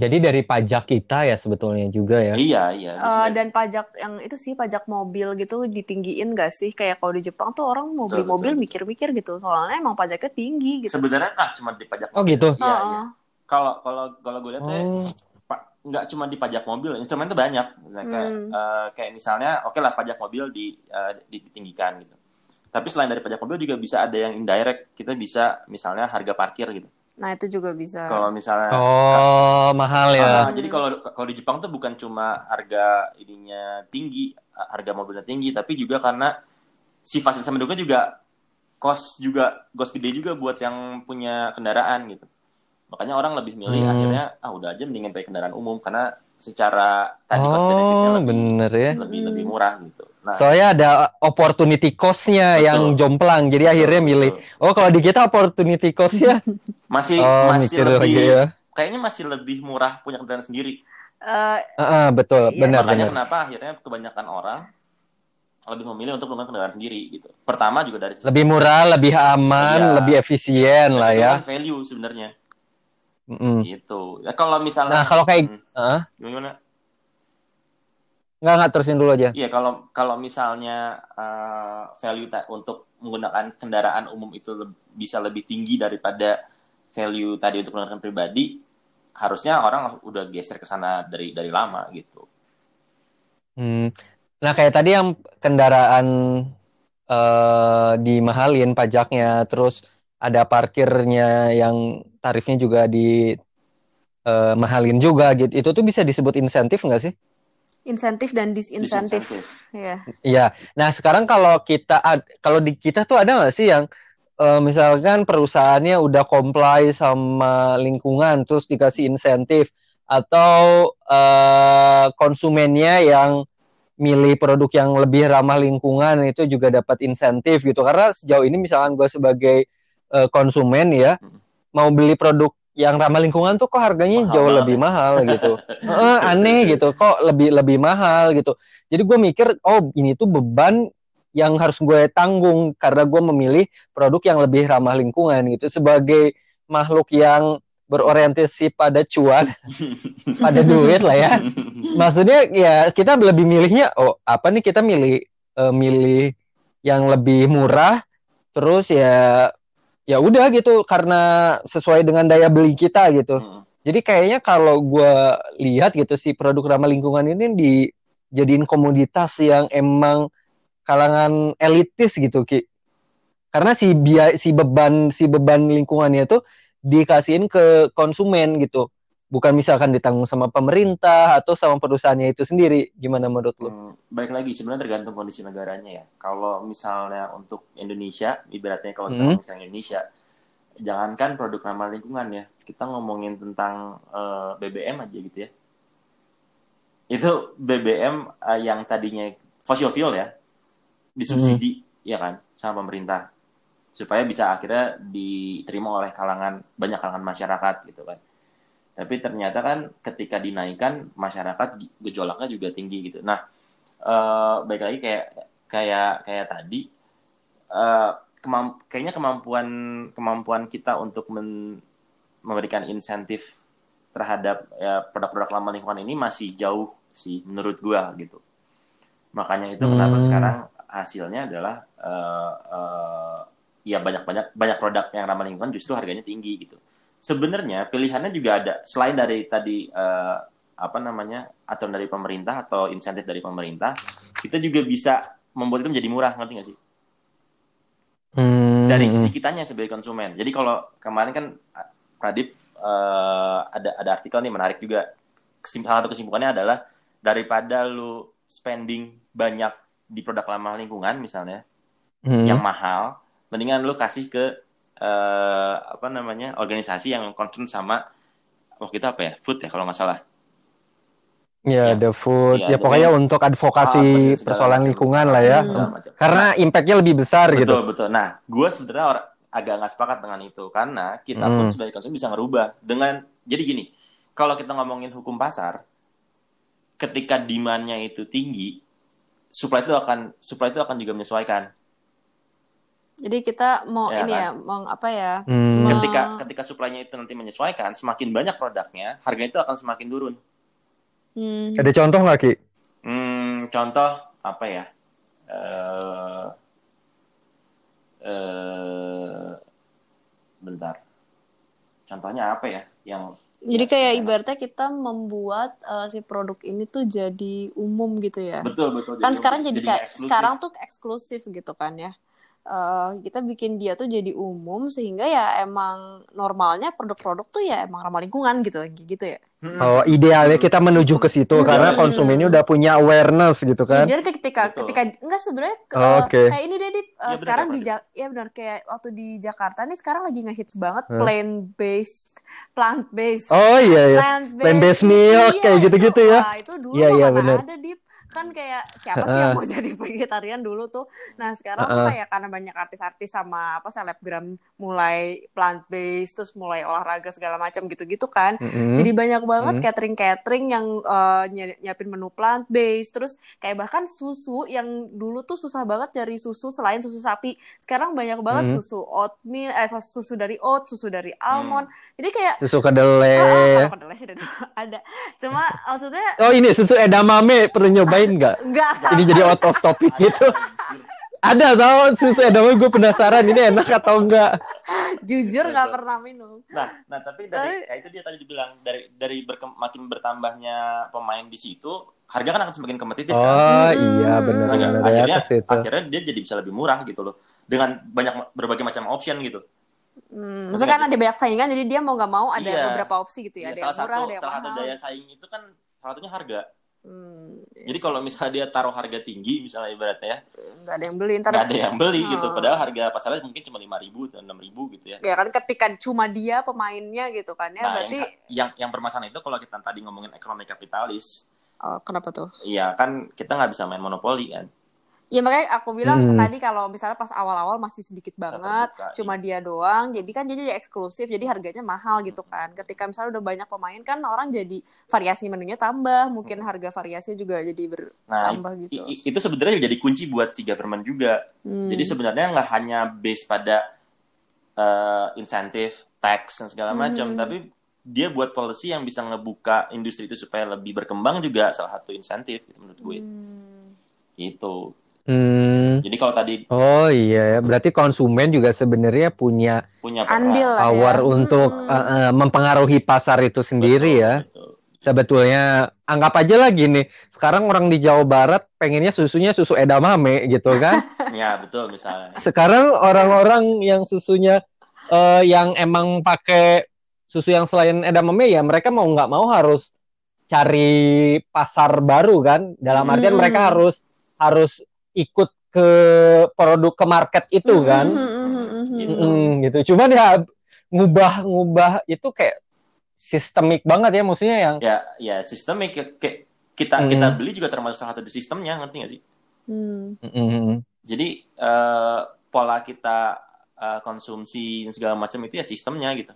Jadi dari pajak kita ya sebetulnya juga ya. Iya, iya. Uh, dan pajak yang itu sih pajak mobil gitu ditinggiin gak sih? Kayak kalau di Jepang tuh orang mau beli mobil betul. mikir-mikir gitu. Soalnya emang pajaknya tinggi gitu. Sebenarnya enggak cuma di pajak mobil. Oh gitu. Iya, uh-uh. iya. Kalau kalau kalau gue lihat tuh oh. pa- enggak cuma di pajak mobil, instrumen tuh banyak. Kayak hmm. uh, kayak misalnya oke okay lah pajak mobil di uh, ditinggikan gitu. Tapi selain dari pajak mobil juga bisa ada yang indirect. Kita bisa misalnya harga parkir gitu. Nah itu juga bisa. Kalau misalnya oh kan, mahal ya. Uh, jadi kalau kalau di Jepang tuh bukan cuma harga ininya tinggi, harga mobilnya tinggi, tapi juga karena si fasilitas pendukungnya juga cost juga cost gede juga buat yang punya kendaraan gitu. Makanya orang lebih milih hmm. akhirnya ah udah aja mendingan pakai kendaraan umum karena secara tadi cost benefitnya lebih, bener ya. lebih hmm. lebih murah gitu. Nah, soalnya ada opportunity cost-nya betul. yang jomplang, jadi betul, akhirnya milih. Betul. Oh kalau di kita opportunity cost-nya masih oh, masih lebih ya. kayaknya masih lebih murah punya kendaraan sendiri. Uh, uh, betul, iya. benar. Makanya benar. Kenapa akhirnya kebanyakan orang lebih memilih untuk menggunakan kendaraan sendiri gitu. Pertama juga dari lebih murah, itu. lebih aman, ya, lebih efisien lah ya. Value sebenarnya. Mm. Gitu. Ya, kalau misalnya. Nah kalau kayak. Hmm, uh, gimana? Nggak nggak terusin dulu aja. Iya kalau kalau misalnya uh, value ta- untuk menggunakan kendaraan umum itu le- bisa lebih tinggi daripada value tadi untuk menggunakan pribadi. Harusnya orang udah geser ke sana dari dari lama gitu. Hmm. Nah kayak tadi yang kendaraan eh, dimahalin pajaknya, terus ada parkirnya yang tarifnya juga di eh, mahalin juga gitu. Itu tuh bisa disebut insentif nggak sih? Insentif dan disinsentif. Iya. Iya. Nah sekarang kalau kita kalau di kita tuh ada nggak sih yang Uh, misalkan perusahaannya udah comply sama lingkungan terus dikasih insentif, atau uh, konsumennya yang milih produk yang lebih ramah lingkungan itu juga dapat insentif gitu? Karena sejauh ini misalkan gue sebagai uh, konsumen ya hmm. mau beli produk yang ramah lingkungan tuh kok harganya mahal, jauh lebih mahal gitu. uh, aneh gitu, kok lebih lebih mahal gitu. Jadi gue mikir, oh ini tuh beban yang harus gue tanggung karena gue memilih produk yang lebih ramah lingkungan gitu. Sebagai makhluk yang berorientasi pada cuan, pada duit lah ya. Maksudnya ya kita lebih milihnya, oh apa nih kita milih uh, milih yang lebih murah, terus ya ya udah gitu karena sesuai dengan daya beli kita gitu. Hmm. Jadi kayaknya kalau gue lihat gitu si produk ramah lingkungan ini dijadiin komoditas yang emang kalangan elitis gitu Ki. Karena si biaya, si beban si beban lingkungannya tuh dikasihin ke konsumen gitu. Bukan misalkan ditanggung sama pemerintah atau sama perusahaannya itu sendiri. Gimana menurut lu? Hmm, baik lagi sebenarnya tergantung kondisi negaranya ya. Kalau misalnya untuk Indonesia, ibaratnya kalau kita hmm. ngomongin Indonesia, jangankan produk ramah lingkungan ya. Kita ngomongin tentang uh, B B M aja gitu ya. Itu B B M uh, yang tadinya fossil fuel ya, disubsidi, hmm. ya kan, sama pemerintah supaya bisa akhirnya diterima oleh kalangan banyak kalangan masyarakat gitu kan. Tapi ternyata kan ketika dinaikkan masyarakat gejolaknya juga tinggi gitu. Nah, ee, baik lagi kayak kayak kayak tadi ee, kemamp- kayaknya kemampuan kemampuan kita untuk men- memberikan insentif terhadap ya, produk-produk ramah lingkungan ini masih jauh sih menurut gua gitu. Makanya itu kenapa hmm. sekarang hasilnya adalah uh, uh, ya banyak-banyak banyak produk yang ramah lingkungan justru harganya tinggi gitu. Sebenarnya pilihannya juga ada selain dari tadi uh, apa namanya aturan dari pemerintah atau insentif dari pemerintah, kita juga bisa membuat itu menjadi murah, ngerti nggak sih? Hmm. Dari sisi kitanya sebagai konsumen. Jadi kalau kemarin kan Pradip uh, ada ada artikel nih menarik juga. Kesim- salah satu kesimpulannya adalah daripada lu spending banyak di produk ramah lingkungan misalnya hmm. yang mahal, mendingan lu kasih ke uh, apa namanya organisasi yang concern sama waktu itu apa ya, food ya kalau nggak salah ya, ya the food ya, ya pokoknya untuk advokasi ah, persoalan macam, lingkungan lah ya hmm. karena impactnya lebih besar betul, gitu betul betul. Nah gue sebenarnya or- agak nggak sepakat dengan itu karena kita hmm. pun sebagai konsumen bisa ngerubah dengan jadi gini. Kalau kita ngomongin hukum pasar, ketika demand-nya itu tinggi, supply itu akan supply itu akan juga menyesuaikan. Jadi kita mau ya, ini kan? ya, mau apa ya? Hmm. Ketika ketika supply-nya itu nanti menyesuaikan, semakin banyak produknya, harganya itu akan semakin turun. Hmm. Ada contoh nggak, Ki? Hmm, contoh apa ya? Uh, uh, bentar. Contohnya apa ya? Yang Jadi kayak ibaratnya kita membuat uh, si produk ini tuh jadi umum gitu ya. Betul betul. Kan jadi sekarang umum, jadi kayak eksklusif. Sekarang tuh eksklusif gitu kan ya. Uh, kita bikin dia tuh jadi umum sehingga ya emang normalnya produk-produk tuh ya emang ramah lingkungan gitu gitu ya. Oh idealnya kita menuju ke situ hmm. karena konsumennya udah punya awareness gitu kan. Jadi ketika betul. ketika enggak sebenarnya oh, okay. uh, kayak ini deh di, uh, ya, sekarang bener, di ja- ya benar kayak waktu di Jakarta nih sekarang lagi ngehits banget hmm. plant based plant based. Oh iya iya. Plant based milk iya, kayak gitu-gitu ya. Wah, itu dulu iya, iya, bener. Ada di kan kayak siapa sih yang mau jadi vegetarian dulu tuh. Nah sekarang uh-uh. kayak karena banyak artis-artis sama apa selebgram mulai plant based, terus mulai olahraga segala macam gitu-gitu kan. Mm-hmm. Jadi banyak banget mm-hmm. catering-catering yang uh, nyiapin menu plant based, terus kayak bahkan susu yang dulu tuh susah banget dari susu selain susu sapi. Sekarang banyak banget mm-hmm. susu oatmeal, eh susu dari oat, susu dari almond. Mm. Jadi kayak susu kedelai. Ah, kedelai sih ada. Cuma maksudnya oh ini susu edamame perlu nyoba. Enggak, enggak, ini jadi out of topic gitu. Ada tau susu edamame, gue penasaran ini enak atau enggak. Jujur nggak pernah minum. Nah, nah tapi dari ya itu dia tadi dibilang dari dari berke- makin bertambahnya pemain di situ, harga kan akan semakin kompetitif. Oh kan? Iya benar. Nah, akhirnya akhirnya dia jadi bisa lebih murah gitu loh dengan banyak berbagai macam option gitu. Hmm, maksudnya kan ada banyak saingan jadi dia mau nggak mau ada iya, beberapa opsi gitu ya. Iya, ada yang murah, satu, ada yang mahal. Salah satu daya saing itu kan salah satunya harga. Hmm, jadi yes. Kalau misalnya dia taruh harga tinggi misalnya ibaratnya ya nggak ada yang beli ntar nggak ada yang beli hmm. gitu padahal harga pasarnya mungkin cuma lima ribu atau enam ribu gitu ya ya kan ketika cuma dia pemainnya gitu kan ya nah, berarti yang, yang yang permasalahan itu kalau kita tadi ngomongin ekonomi kapitalis oh, kenapa tuh iya kan kita nggak bisa main monopoli kan. Ya makanya aku bilang hmm. tadi kalau misalnya pas awal-awal masih sedikit banget, terbuka, cuma iya. dia doang, jadi kan jadi eksklusif, jadi harganya mahal gitu kan. Ketika misalnya udah banyak pemain kan orang jadi variasi menunya tambah, mungkin hmm. harga variasinya juga jadi bertambah nah, gitu. Itu sebenarnya jadi kunci buat si government juga. Hmm. Jadi sebenarnya nggak hanya based pada uh, insentif, tax, dan segala macam, hmm. tapi dia buat policy yang bisa ngebuka industri itu supaya lebih berkembang juga salah satu insentif gitu menurut gue. Hmm. Itu. Hmm. Jadi kalau tadi oh iya ya berarti konsumen juga sebenarnya punya punya power ya. Untuk hmm. uh, uh, mempengaruhi pasar itu sendiri betul, ya. Betul. Sebetulnya anggap aja lah gini, sekarang orang di Jawa Barat pengennya susunya susu edamame gitu kan? Ya betul misalnya. Sekarang orang-orang yang susunya uh, yang emang pakai susu yang selain edamame ya mereka mau nggak mau harus cari pasar baru kan? Dalam artian hmm. mereka harus harus ikut ke produk ke market itu mm-hmm, kan, mm-hmm, mm-hmm. gitu. Cuman ya ngubah-ngubah itu kayak sistemik banget ya, maksudnya yang ya, ya sistemik kayak kita mm. kita beli juga termasuk salah satu di sistemnya, ngerti nggak sih? Mm. Jadi uh, pola kita uh, konsumsi segala macam itu ya sistemnya gitu.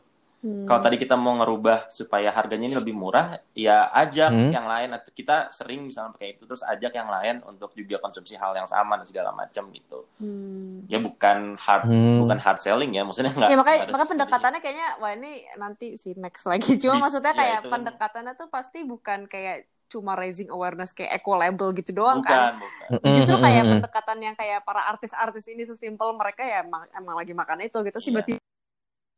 Mm. Kalau tadi kita mau ngerubah supaya harganya ini lebih murah, ya ajak mm. yang lain. Kita sering misalnya pakai itu, terus ajak yang lain untuk juga konsumsi hal yang sama dan segala macam gitu. Mm. Ya bukan hard, mm. bukan hard selling ya, maksudnya nggak. Ya makanya, makanya pendekatannya jadi... kayaknya, wah ini nanti si next lagi. Cuma Bis, maksudnya kayak ya, pendekatannya tuh pasti bukan kayak cuma raising awareness kayak eco label gitu doang bukan, kan. Bukan. Justru kayak pendekatan yang kayak para artis-artis ini sesimpel mereka ya emang, emang lagi makan itu gitu, terus tiba-tiba. Yeah.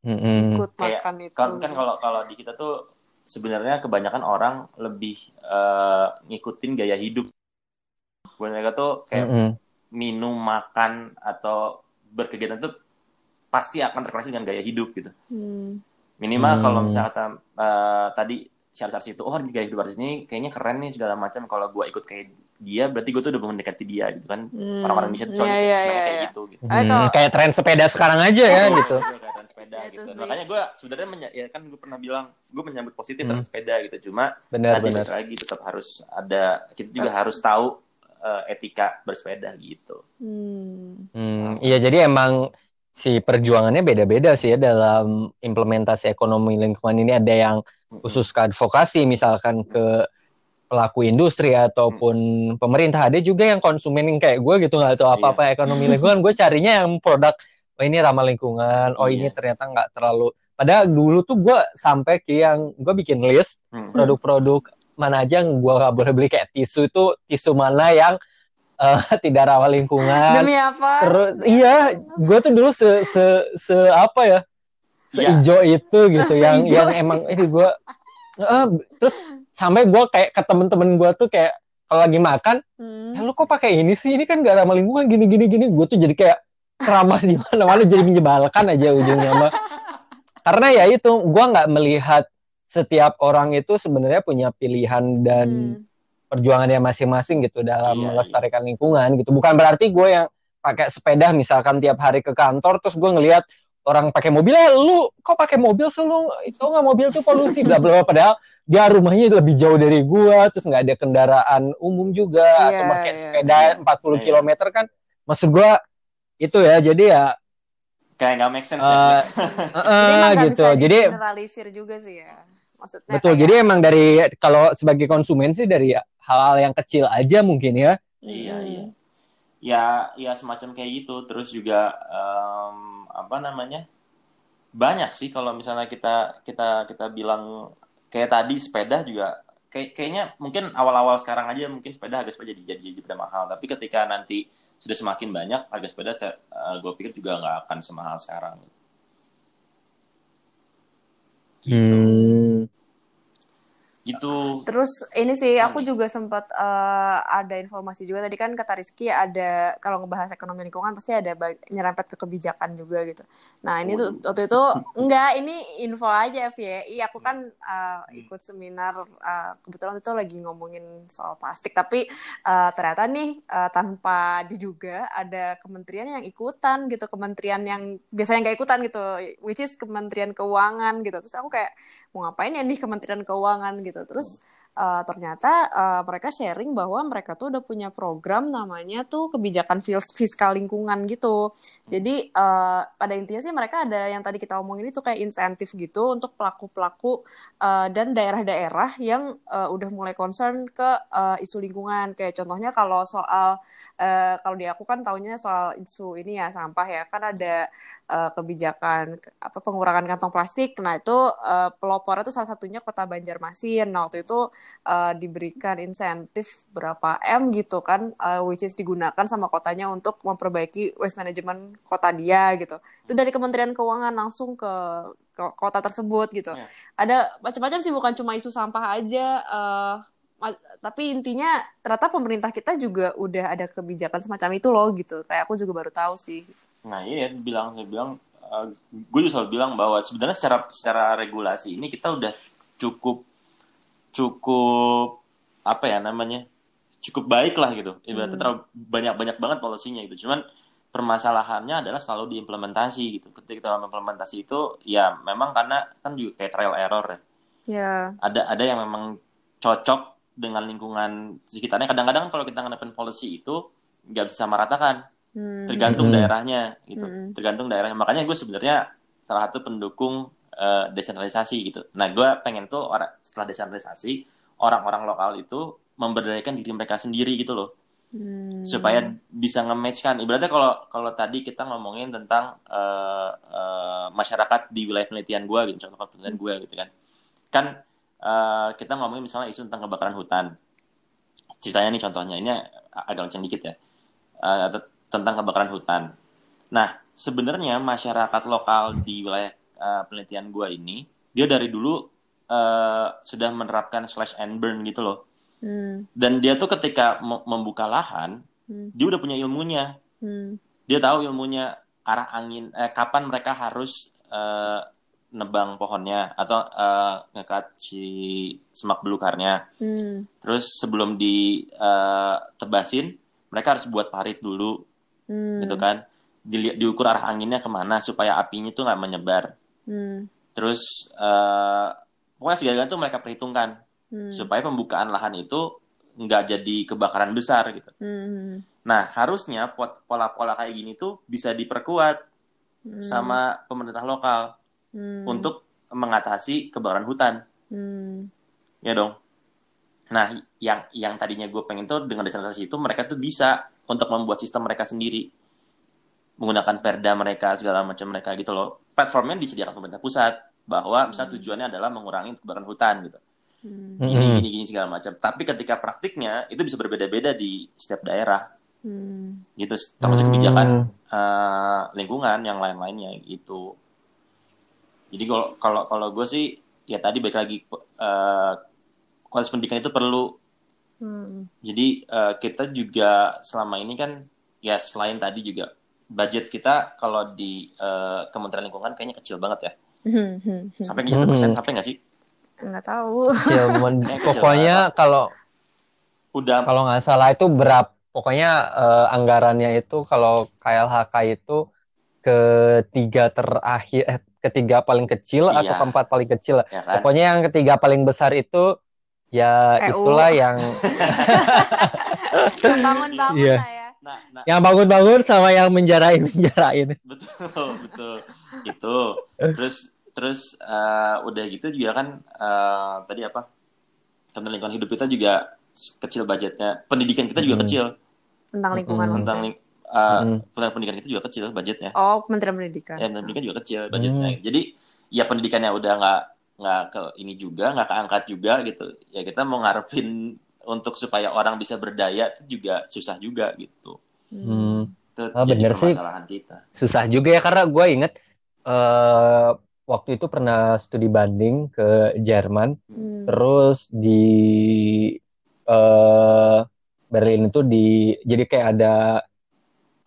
Mm-hmm. Ikut kayak, makan itu kan, kan kalau kalau di kita tuh sebenarnya kebanyakan orang lebih uh, ngikutin gaya hidup mereka tuh kayak mm-hmm. minum makan atau berkegiatan tuh pasti akan terkoneksi dengan gaya hidup gitu mm. minimal mm. kalau misalnya uh, tadi si artis itu oh gaya hidup artis ini kayaknya keren nih segala macam kalau gue ikut kayak dia berarti gue tuh udah mendekati dia gitu kan mm. orang-orang Indonesia tuh yeah, yeah, yeah, kayak yeah. gitu, gitu. Mm. Kalau... kayak tren sepeda sekarang aja ya gitu sepeda ya, gitu. Makanya gue sebenarnya menya- ya kan gue pernah bilang gue menyambut positif hmm. tentang sepeda gitu cuma benar, nanti benar. Lagi tetap harus ada kita juga hmm. harus tahu uh, etika bersepeda gitu. Hmm. Hmm. Ya jadi emang si perjuangannya beda-beda sih ya dalam implementasi ekonomi lingkungan ini ada yang khusus ke advokasi misalkan ke pelaku industri ataupun hmm. pemerintah ada juga yang konsumen yang kayak gue gitu nggak tahu apa-apa iya. ekonomi lingkungan gue carinya yang produk oh ini ramah lingkungan, oh iya. ini ternyata nggak terlalu. Padahal dulu tuh gue sampai ke yang gue bikin list hmm. produk-produk mana aja yang gue nggak boleh beli kayak tisu itu tisu mana yang uh, tidak ramah lingkungan. Demi apa? Terus iya, gue tuh dulu se se, se apa ya seijo ya. Itu gitu yang yang emang ini gue uh, terus sampai gue kayak ke temen-temen gue tuh kayak kalau lagi makan, hmm. ya lu kok pakai ini sih? Ini kan nggak ramah lingkungan gini-gini gini. Gue tuh jadi kayak ramah di mana-mana jadi menyebalkan aja ujungnya mah. Karena ya itu gue nggak melihat setiap orang itu sebenarnya punya pilihan dan hmm. perjuangannya masing-masing gitu dalam yeah, melestarikan yeah. lingkungan gitu. Bukan berarti gue yang pakai sepeda misalkan tiap hari ke kantor terus gue ngelihat orang pakai mobilnya, lu kok pakai mobil sih, lu itu nggak, mobil tuh polusi bla bla, padahal dia rumahnya lebih jauh dari gua, terus nggak ada kendaraan umum juga, yeah, atau pakai yeah, sepeda yeah. empat puluh kilometer kan, maksud gua itu ya, jadi ya kayak nggak make sense uh, uh, uh, gitu, jadi generalisir juga sih ya, maksudnya betul kayak... Jadi emang dari kalau sebagai konsumen sih dari hal-hal yang kecil aja mungkin ya, iya iya ya ya semacam kayak gitu. Terus juga um, apa namanya, banyak sih kalau misalnya kita kita kita bilang kayak tadi sepeda juga kayak, kayaknya mungkin awal-awal sekarang aja mungkin sepeda harga sepeda jadi jadi pada mahal, tapi ketika nanti sudah semakin banyak harga sepeda uh, gue pikir juga nggak akan semahal sekarang gitu. Hmm. Gitu. Terus ini sih aku hmm. juga sempat uh, ada informasi juga tadi kan kata Rizky, ada kalau ngebahas ekonomi lingkungan pasti ada bag- nyerempet ke kebijakan juga gitu. Nah ini tuh waktu itu enggak, ini info aja F Y I, aku kan uh, ikut seminar uh, kebetulan itu lagi ngomongin soal plastik, tapi uh, ternyata nih uh, tanpa diduga ada kementerian yang ikutan gitu, kementerian yang biasanya nggak ikutan gitu, which is Kementerian Keuangan gitu. Terus aku kayak mau ngapain ya nih Kementerian Keuangan gitu. Terus uh, ternyata uh, mereka sharing bahwa mereka tuh udah punya program namanya tuh kebijakan fiskal lingkungan gitu. Jadi uh, pada intinya sih mereka ada yang tadi kita omongin itu kayak insentif gitu untuk pelaku-pelaku uh, dan daerah-daerah yang uh, udah mulai concern ke uh, isu lingkungan. Kayak contohnya kalau soal uh, kalau di aku kan taunya soal isu ini ya sampah ya, kan ada uh, kebijakan apa pengurangan kantong plastik. Nah itu uh, pelopornya tuh salah satunya Kota Banjarmasin. Nah waktu itu Uh, diberikan insentif berapa M gitu kan, uh, which is digunakan sama kotanya untuk memperbaiki waste management kota dia gitu. Itu dari Kementerian Keuangan langsung ke, ke kota tersebut gitu. Yeah. Ada macam-macam sih, bukan cuma isu sampah aja, uh, ma- tapi intinya ternyata pemerintah kita juga udah ada kebijakan semacam itu loh gitu. Kayak aku juga baru tahu sih. Nah iya, bilang saya bilang, uh, gue juga selalu bilang bahwa sebenarnya secara secara regulasi ini kita udah cukup cukup apa ya namanya, cukup baik lah gitu, ibaratnya hmm. terlalu banyak-banyak banget polisinya gitu, cuman permasalahannya adalah selalu diimplementasi gitu. Ketika kita implementasi itu ya memang karena kan juga kayak trial error ya, yeah. ada ada yang memang cocok dengan lingkungan sekitarnya. Kadang-kadang kalau kita ngadepin polisi itu nggak bisa meratakan, hmm. tergantung hmm. daerahnya gitu, hmm. tergantung daerahnya. Makanya gue sebenarnya salah satu pendukung Uh, desentralisasi gitu. Nah, gue pengen tuh orang, setelah desentralisasi orang-orang lokal itu memberdayakan diri mereka sendiri gitu loh, hmm. supaya bisa nge-matchkan. Ibaratnya kalau kalau tadi kita ngomongin tentang uh, uh, masyarakat di wilayah penelitian gue, gitu, contoh penelitian gue gitu kan, kan uh, kita ngomongin misalnya isu tentang kebakaran hutan. Ceritanya nih contohnya ini agak lucu dikit ya, uh, tentang kebakaran hutan. Nah, sebenarnya masyarakat lokal di wilayah Uh, penelitian gue ini dia dari dulu uh, sudah menerapkan slash and burn gitu loh, hmm. dan dia tuh ketika m- membuka lahan hmm. dia udah punya ilmunya, hmm. dia tahu ilmunya arah angin, eh, kapan mereka harus uh, nebang pohonnya atau uh, ngekat si semak belukarnya, hmm. terus sebelum ditebasin uh, mereka harus buat parit dulu, hmm. gitu kan, Di, diukur arah anginnya kemana supaya apinya tuh nggak menyebar. Hmm. Terus uh, pokoknya segala-galanya tuh mereka perhitungkan hmm. supaya pembukaan lahan itu nggak jadi kebakaran besar gitu. Hmm. Nah harusnya pola-pola kayak gini tuh bisa diperkuat hmm. sama pemerintah lokal hmm. untuk mengatasi kebakaran hutan. Hmm. Ya dong. Nah yang yang tadinya gue pengen tuh dengan desentralisasi itu mereka tuh bisa untuk membuat sistem mereka sendiri, menggunakan perda mereka, segala macam mereka gitu loh. Platformnya disediakan pemerintah pusat, bahwa misalnya hmm. tujuannya adalah mengurangi kebakaran hutan gitu. Hmm. Gini, gini, gini, segala macam. Tapi ketika praktiknya, itu bisa berbeda-beda di setiap daerah. Hmm. Gitu, termasuk kebijakan hmm. uh, lingkungan, yang lain-lainnya gitu. Jadi kalau kalau kalau gue sih, ya tadi balik lagi, uh, kualitas pendidikan itu perlu. Hmm. Jadi uh, kita juga selama ini kan, ya selain tadi juga, budget kita kalau di uh, Kementerian Lingkungan kayaknya kecil banget ya. Sampai ke satu persen, hmm. sampai nggak sih? Nggak tahu. Kecil, eh, pokoknya kecil kalau udah kalau nggak salah itu berapa, pokoknya uh, anggarannya itu kalau K L H K itu ketiga terakhir, eh, ketiga paling kecil iya. atau keempat paling kecil. Ya kan? Pokoknya yang ketiga paling besar itu ya E U. Itulah yang bangun-bangun yeah. lah ya. Nah, nah. Yang bangun-bangun sama yang menjarain-menjarain. Betul, betul. Itu. Terus terus uh, udah gitu juga kan uh, tadi apa? Tentang lingkungan hidup kita juga kecil budgetnya. Pendidikan kita juga hmm. kecil. Tentang lingkungan hmm. maksudnya. Tentang uh, hmm. pendidikan kita juga kecil budgetnya. Oh, Kementerian Pendidikan. Ya, Kementerian Pendidikan juga kecil budgetnya. Hmm. Jadi ya pendidikannya udah nggak nggak ke ini juga, nggak keangkat juga gitu. Ya kita mau ngarepin untuk supaya orang bisa berdaya itu juga susah juga gitu. Hmm. Itu ah, bener sih. Kita. Susah juga ya karena gue inget uh, waktu itu pernah studi banding ke Jerman, hmm. terus di Uh, Berlin itu di jadi kayak ada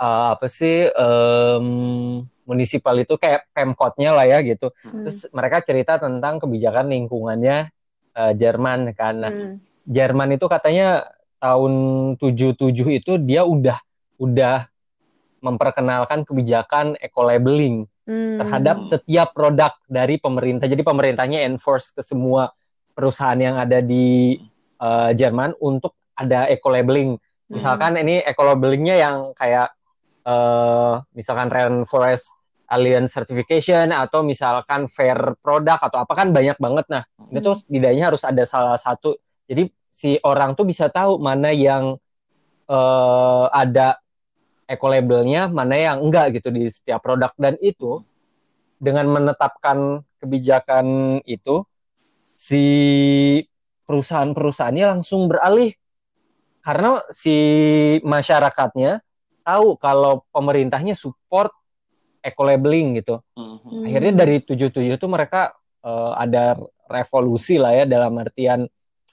uh, apa sih um, munisipal itu kayak pemkotnya lah ya gitu. Hmm. Terus mereka cerita tentang kebijakan lingkungannya uh, Jerman karena hmm. Jerman itu katanya tahun tujuh puluh tujuh itu dia udah udah memperkenalkan kebijakan eco-labeling hmm. terhadap setiap produk dari pemerintah. Jadi pemerintahnya enforce ke semua perusahaan yang ada di Uh, Jerman untuk ada eco-labeling. Misalkan hmm. ini eco-labelingnya yang kayak uh, misalkan Rainforest Alliance Certification atau misalkan Fair Product atau apa kan banyak banget. Nah hmm. itu setidaknya harus ada salah satu. Jadi si orang tuh bisa tahu mana yang uh, ada eco-labelnya, mana yang enggak gitu di setiap produk. Dan itu dengan menetapkan kebijakan itu si perusahaan-perusahaannya langsung beralih karena si masyarakatnya tahu kalau pemerintahnya support eco-labeling gitu. Mm-hmm. Akhirnya dari tujuh puluh tujuh itu mereka uh, ada revolusi lah ya dalam artian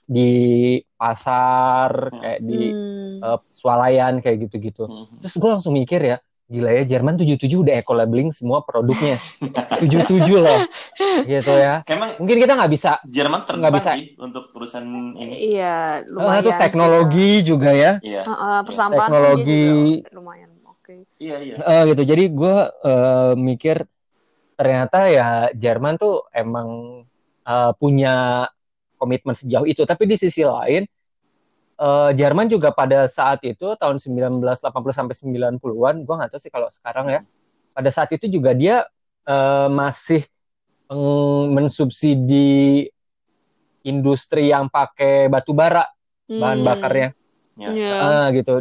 di pasar kayak di mm. uh, swalayan kayak gitu-gitu. Mm-hmm. Terus gue langsung mikir ya, gila ya Jerman tujuh puluh tujuh udah eco-labeling semua produknya. tujuh puluh tujuh loh. Gitu ya. Emang mungkin kita gak bisa. Jerman terdepan bisa. Sih untuk perusahaan ini. Iya lumayan. Nah, terus teknologi sih, juga ya. Iya. Uh, persampahan teknologi juga lumayan oke. Okay. Iya iya. Uh, gitu. Jadi gue uh, mikir ternyata ya Jerman tuh emang uh, punya komitmen sejauh itu. Tapi di sisi lain Uh, Jerman juga pada saat itu tahun sembilan belas delapan puluh sampai sembilan puluhan, gue nggak tahu sih kalau sekarang ya. Pada saat itu juga dia uh, masih meng- mensubsidi industri yang pakai batu bara hmm. bahan bakarnya, yeah. Yeah. Uh, gitu.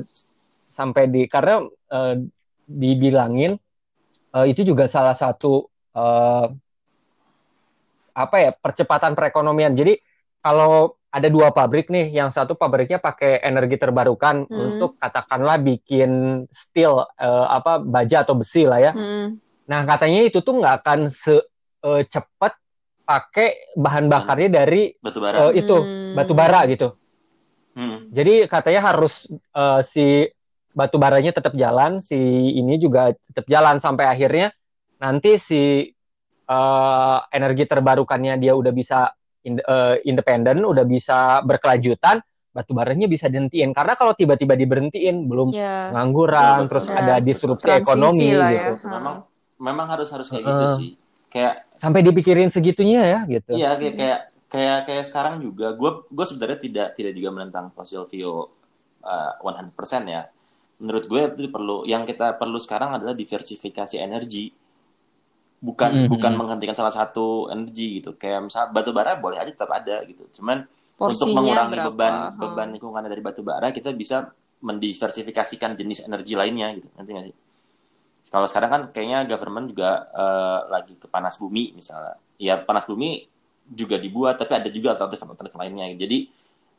Sampai di karena uh, dibilangin uh, itu juga salah satu uh, apa ya percepatan perekonomian. Jadi kalau ada dua pabrik nih, yang satu pabriknya pakai energi terbarukan hmm. untuk katakanlah bikin steel uh, apa baja atau besi lah ya. Hmm. Nah katanya itu tuh nggak akan secepat pakai bahan bakarnya dari batu bara. Uh, itu hmm. batu bara gitu. Hmm. Jadi katanya harus uh, si batu baranya tetap jalan, si ini juga tetap jalan sampai akhirnya nanti si uh, energi terbarukannya dia udah bisa independen, udah bisa berkelanjutan, batubaranya bisa dihentiin. Karena kalau tiba-tiba diberhentiin, belum yeah. ngangguran, yeah, terus yeah. ada disrupsi transisi ekonomi gitu. Ya. Memang, memang harus harus kayak uh, gitu sih. Kayak sampai dipikirin segitunya ya, gitu. Iya, kayak kayak kayak, kayak sekarang juga. Gue gue sebenarnya tidak tidak juga menentang fossil fuel uh, seratus persen ya. Menurut gue itu perlu. Yang kita perlu sekarang adalah diversifikasi energi. bukan mm-hmm. bukan menghentikan salah satu energi gitu. Kayak misalnya batu bara boleh aja tetap ada gitu. Cuman porsinya untuk mengurangi berapa? beban beban lingkungan dari batu bara kita bisa mendiversifikasikan jenis energi lainnya gitu. Nanti nggak sih? Kalau sekarang kan kayaknya government juga uh, lagi ke panas bumi misalnya. Ya panas bumi juga dibuat tapi ada juga alternatif-alternatif lainnya. Gitu. Jadi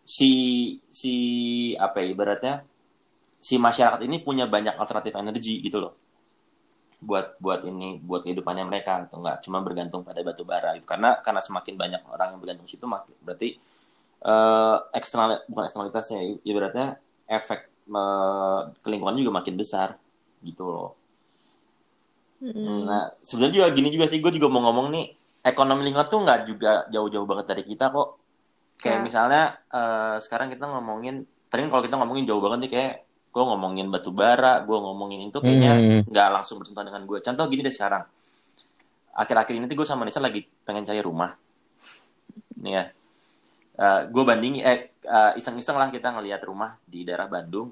si si apa ya, ibaratnya si masyarakat ini punya banyak alternatif energi gitu loh. buat buat ini buat kehidupannya mereka atau enggak cuma bergantung pada batu bara itu karena karena semakin banyak orang yang bergantung situ makin berarti uh, eksternal bukan eksternalitasnya ibaratnya efek uh, ke lingkungan juga makin besar gitu loh. Mm. Nah sebenarnya juga gini juga sih gue juga mau ngomong nih ekonomi lingkungan tuh nggak juga jauh-jauh banget dari kita kok kayak yeah. misalnya uh, sekarang kita ngomongin tadi kalau kita ngomongin jauh banget nih kayak gue ngomongin batu bara, gue ngomongin itu kayaknya nggak hmm. langsung bersentuhan dengan gue. Contoh gini deh sekarang, akhir-akhir ini gue sama Nisa lagi pengen cari rumah, nih ya. Uh, gue bandingin, eh uh, iseng-iseng lah kita ngelihat rumah di daerah Bandung,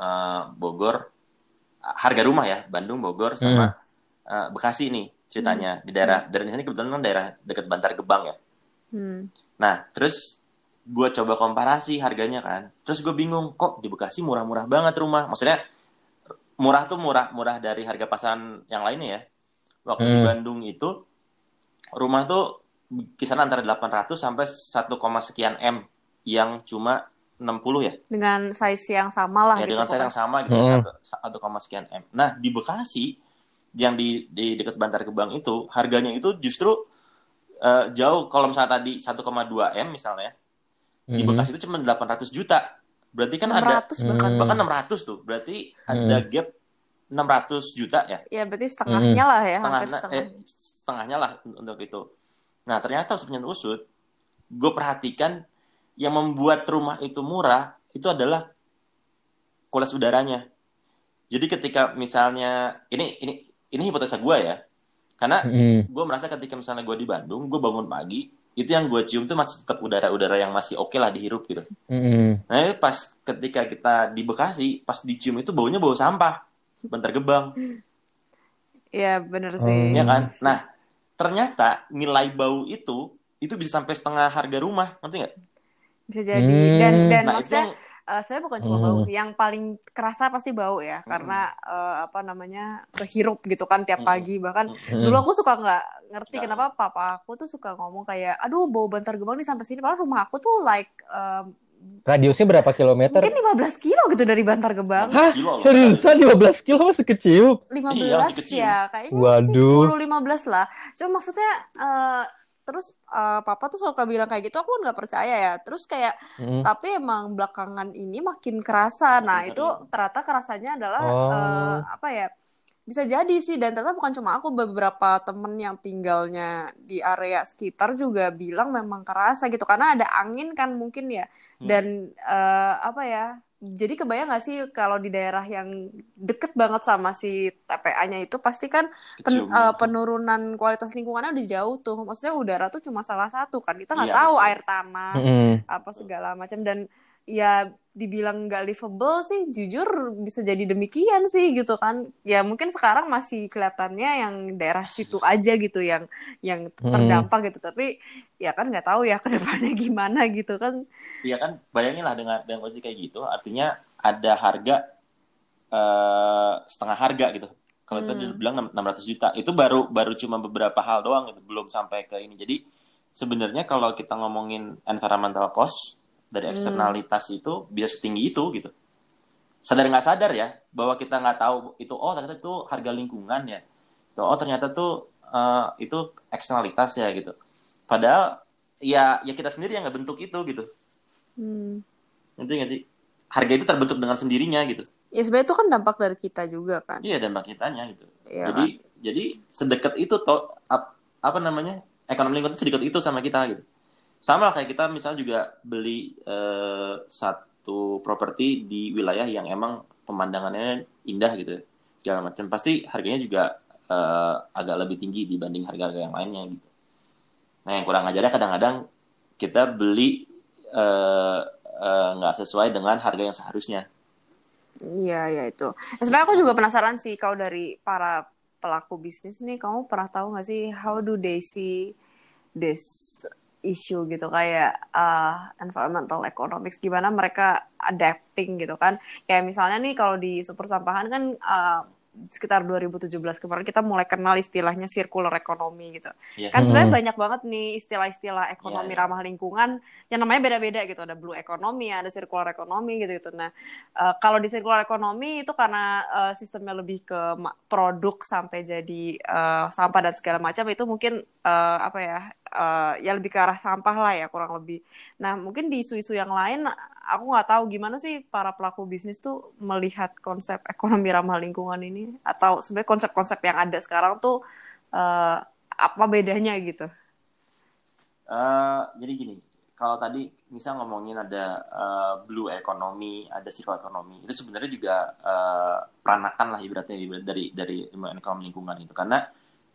uh, Bogor, harga rumah ya, Bandung, Bogor sama hmm. uh, Bekasi nih ceritanya hmm. di daerah dari sini kebetulan kan daerah dekat Bantar Gebang ya. Hmm. Nah terus gue coba komparasi harganya kan, terus gue bingung kok di Bekasi murah-murah banget rumah, maksudnya murah tuh murah-murah dari harga pasaran yang lainnya ya. Waktu hmm. di Bandung itu rumah tuh kisaran antara delapan ratus sampai satu, sekian M yang cuma enam puluh ya. Dengan size yang sama lah ya, gitu. Dengan size yang sama gitu hmm. satu, sekian M. Nah, di Bekasi yang di di dekat Bantar Gebang itu harganya itu justru uh, jauh, kalau misalnya tadi satu koma dua M misalnya. Hmm. Di Bekasi itu cuma delapan ratus juta. Berarti kan enam ratus ada bahkan hmm. bahkan enam ratus tuh. Berarti hmm. ada gap enam ratus juta ya? Ya berarti setengahnya hmm. lah ya, setengah, hampir setengah. Eh, setengahnya lah untuk itu. Nah ternyata sebenarnya usut, gue perhatikan yang membuat rumah itu murah itu adalah kualitas udaranya. Jadi ketika misalnya ini ini ini hipotesa gue ya, karena hmm. gue merasa ketika misalnya gue di Bandung, gue bangun pagi itu yang gue cium tuh masih tetap udara-udara yang masih oke okay lah dihirup gitu. Hmm. Nah pas ketika kita di Bekasi pas dicium itu baunya bau sampah. Bantar Gebang. Iya benar sih. Iya kan? Nah, ternyata nilai bau itu itu bisa sampai setengah harga rumah, ngerti nggak? Bisa jadi. Hmm. Dan dan nah, maksudnya yang... uh, saya bukan cuma hmm. bau sih, yang paling kerasa pasti bau ya, hmm. karena uh, apa namanya kehirup gitu kan tiap pagi. Bahkan hmm. dulu aku suka nggak ngerti hmm. kenapa papa aku tuh suka ngomong kayak, aduh bau Bantar Gebang nih sampai sini. Padahal rumah aku tuh like um, radiusnya berapa kilometer? Mungkin lima belas kilo gitu dari Bantar Gebang. Hah? Seriusan lima belas kilo masih kecil? lima belas iya, masih kecil. Ya, kayaknya masih sepuluh sampai lima belas lah. Cuma maksudnya uh, terus uh, papa tuh suka bilang kayak gitu, aku nggak percaya ya. Terus kayak hmm. tapi emang belakangan ini makin kerasa. Nah, itu ternyata kerasanya adalah oh. uh, apa ya? Bisa jadi sih, dan ternyata bukan cuma aku, beberapa temen yang tinggalnya di area sekitar juga bilang memang kerasa gitu, karena ada angin kan mungkin ya, dan hmm. uh, apa ya, jadi kebayang gak sih kalau di daerah yang deket banget sama si T P A-nya itu pasti kan pen, uh, penurunan kualitas lingkungannya udah jauh tuh, maksudnya udara tuh cuma salah satu kan, kita gak ya, tahu betul. Air tanah, hmm. apa segala macam, dan ya dibilang nggak livable sih jujur bisa jadi demikian sih gitu kan ya, mungkin sekarang masih kelihatannya yang daerah situ aja gitu yang yang terdampak hmm. gitu, tapi ya kan nggak tahu ya kedepannya gimana gitu kan ya kan, bayangin lah dengan dengan kondisi kayak gitu, artinya ada harga uh, setengah harga gitu kalau hmm. tadi bilang enam ratus juta itu baru baru cuma beberapa hal doang gitu, belum sampai ke ini. Jadi sebenarnya kalau kita ngomongin environmental cost dari eksternalitas hmm. itu bisa setinggi itu gitu, sadar nggak sadar ya, bahwa kita nggak tahu itu, oh ternyata itu harga lingkungan ya, oh ternyata tuh uh, itu eksternalitas ya gitu, padahal ya ya kita sendiri yang nggak bentuk itu gitu, hmm. nanti nggak sih harga itu terbentuk dengan sendirinya gitu. Ya sebenarnya itu kan dampak dari kita juga kan. Iya dampak kitanya gitu. Ya, jadi kan? Jadi sedekat itu toh ap, apa namanya ekonomi lingkungan itu sedekat itu sama kita gitu. Sama kayak kita misalnya juga beli uh, satu properti di wilayah yang emang pemandangannya indah gitu, segala macam pasti harganya juga uh, agak lebih tinggi dibanding harga-harga yang lainnya gitu. Nah yang kurang ajarnya kadang-kadang kita beli uh, uh, nggak sesuai dengan harga yang seharusnya. Iya ya itu. Sebenarnya aku juga penasaran sih kalau dari para pelaku bisnis nih, kamu pernah tahu nggak sih how do they see this issue gitu, kayak uh, environmental economics, gimana mereka adapting gitu kan, kayak misalnya nih kalau di super sampahan kan uh, sekitar dua ribu tujuh belas kemarin kita mulai kenal istilahnya circular economy gitu yeah. kan sebenarnya mm. banyak banget nih istilah-istilah ekonomi yeah. ramah lingkungan yang namanya beda-beda gitu, ada blue economy, ada circular economy gitu-gitu. Nah uh, kalau di circular economy itu karena uh, sistemnya lebih ke produk sampai jadi uh, sampah dan segala macam, itu mungkin uh, apa ya Uh, ya lebih ke arah sampah lah ya kurang lebih. Nah mungkin di isu-isu yang lain aku nggak tahu gimana sih para pelaku bisnis tuh melihat konsep ekonomi ramah lingkungan ini, atau sebenarnya konsep-konsep yang ada sekarang tuh uh, apa bedanya gitu? Uh, jadi gini, kalau tadi Nisa ngomongin ada uh, blue economy, ada circular economy, itu sebenarnya juga uh, peranakan lah ibaratnya ibarat dari dari ekonomi lingkungan itu. Karena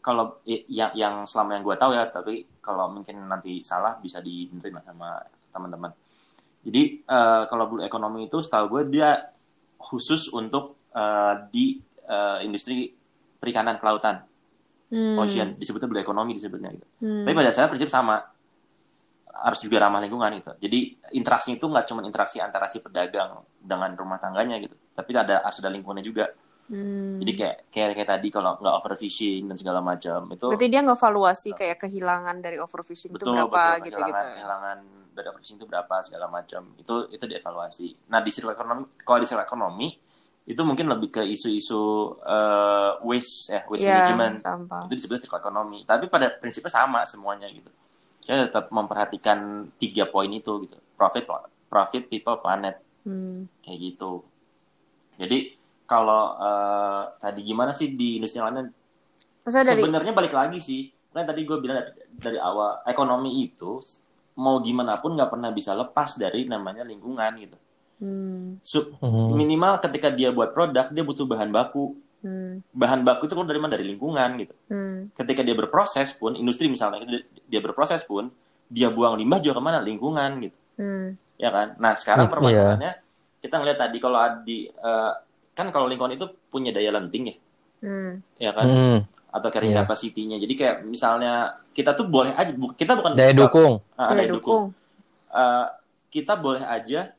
kalau yang yang selama yang gue tahu ya, tapi kalau mungkin nanti salah bisa dibenerin sama teman-teman. Jadi uh, kalau blue economy itu setahu gue dia khusus untuk uh, di uh, industri perikanan kelautan, hmm. ocean, disebutnya blue economy disebutnya gitu. Hmm. Tapi pada dasarnya prinsip sama. Harus juga ramah lingkungan gitu. Jadi interaksinya itu nggak cuma interaksi antara si pedagang dengan rumah tangganya gitu, tapi ada harus ada lingkungannya juga. Hmm. Jadi kayak, kayak kayak tadi kalau nggak overfishing dan segala macam itu. Berarti dia ngevaluasi uh, kayak kehilangan dari overfishing betul, itu berapa betul, gitu kehilangan, gitu. Ya? Kehilangan dari overfishing itu berapa segala macam itu itu dievaluasi. Nah di circular economy, kalau di circular economy itu mungkin lebih ke isu-isu uh, waste ya waste yeah, management sampah. Itu disebut circular economy. Tapi pada prinsipnya sama semuanya gitu. Saya tetap memperhatikan tiga poin itu gitu, profit, profit, people, planet, hmm. kayak gitu. Jadi kalau uh, tadi gimana sih di industri lainnya? Dari... Sebenarnya balik lagi sih, kan tadi gue bilang dari awal ekonomi itu mau gimana pun nggak pernah bisa lepas dari namanya lingkungan gitu. Hmm. Sub, minimal ketika dia buat produk dia butuh bahan baku. Hmm. Bahan baku itu keluar dari mana? Dari lingkungan gitu. Hmm. Ketika dia berproses pun, industri misalnya dia berproses pun, dia buang limbah juga kemana? Lingkungan gitu. Hmm. Ya kan? Nah sekarang permasalahannya yeah. kita ngeliat tadi kalau di uh, kan kalau lingkungan itu punya daya lenting ya, hmm. ya kan? Hmm. Atau carrying yeah. capacity-nya. Jadi kayak misalnya kita tuh boleh aja, kita bukan daya dukung. Uh, daya, daya dukung. Uh, kita boleh aja.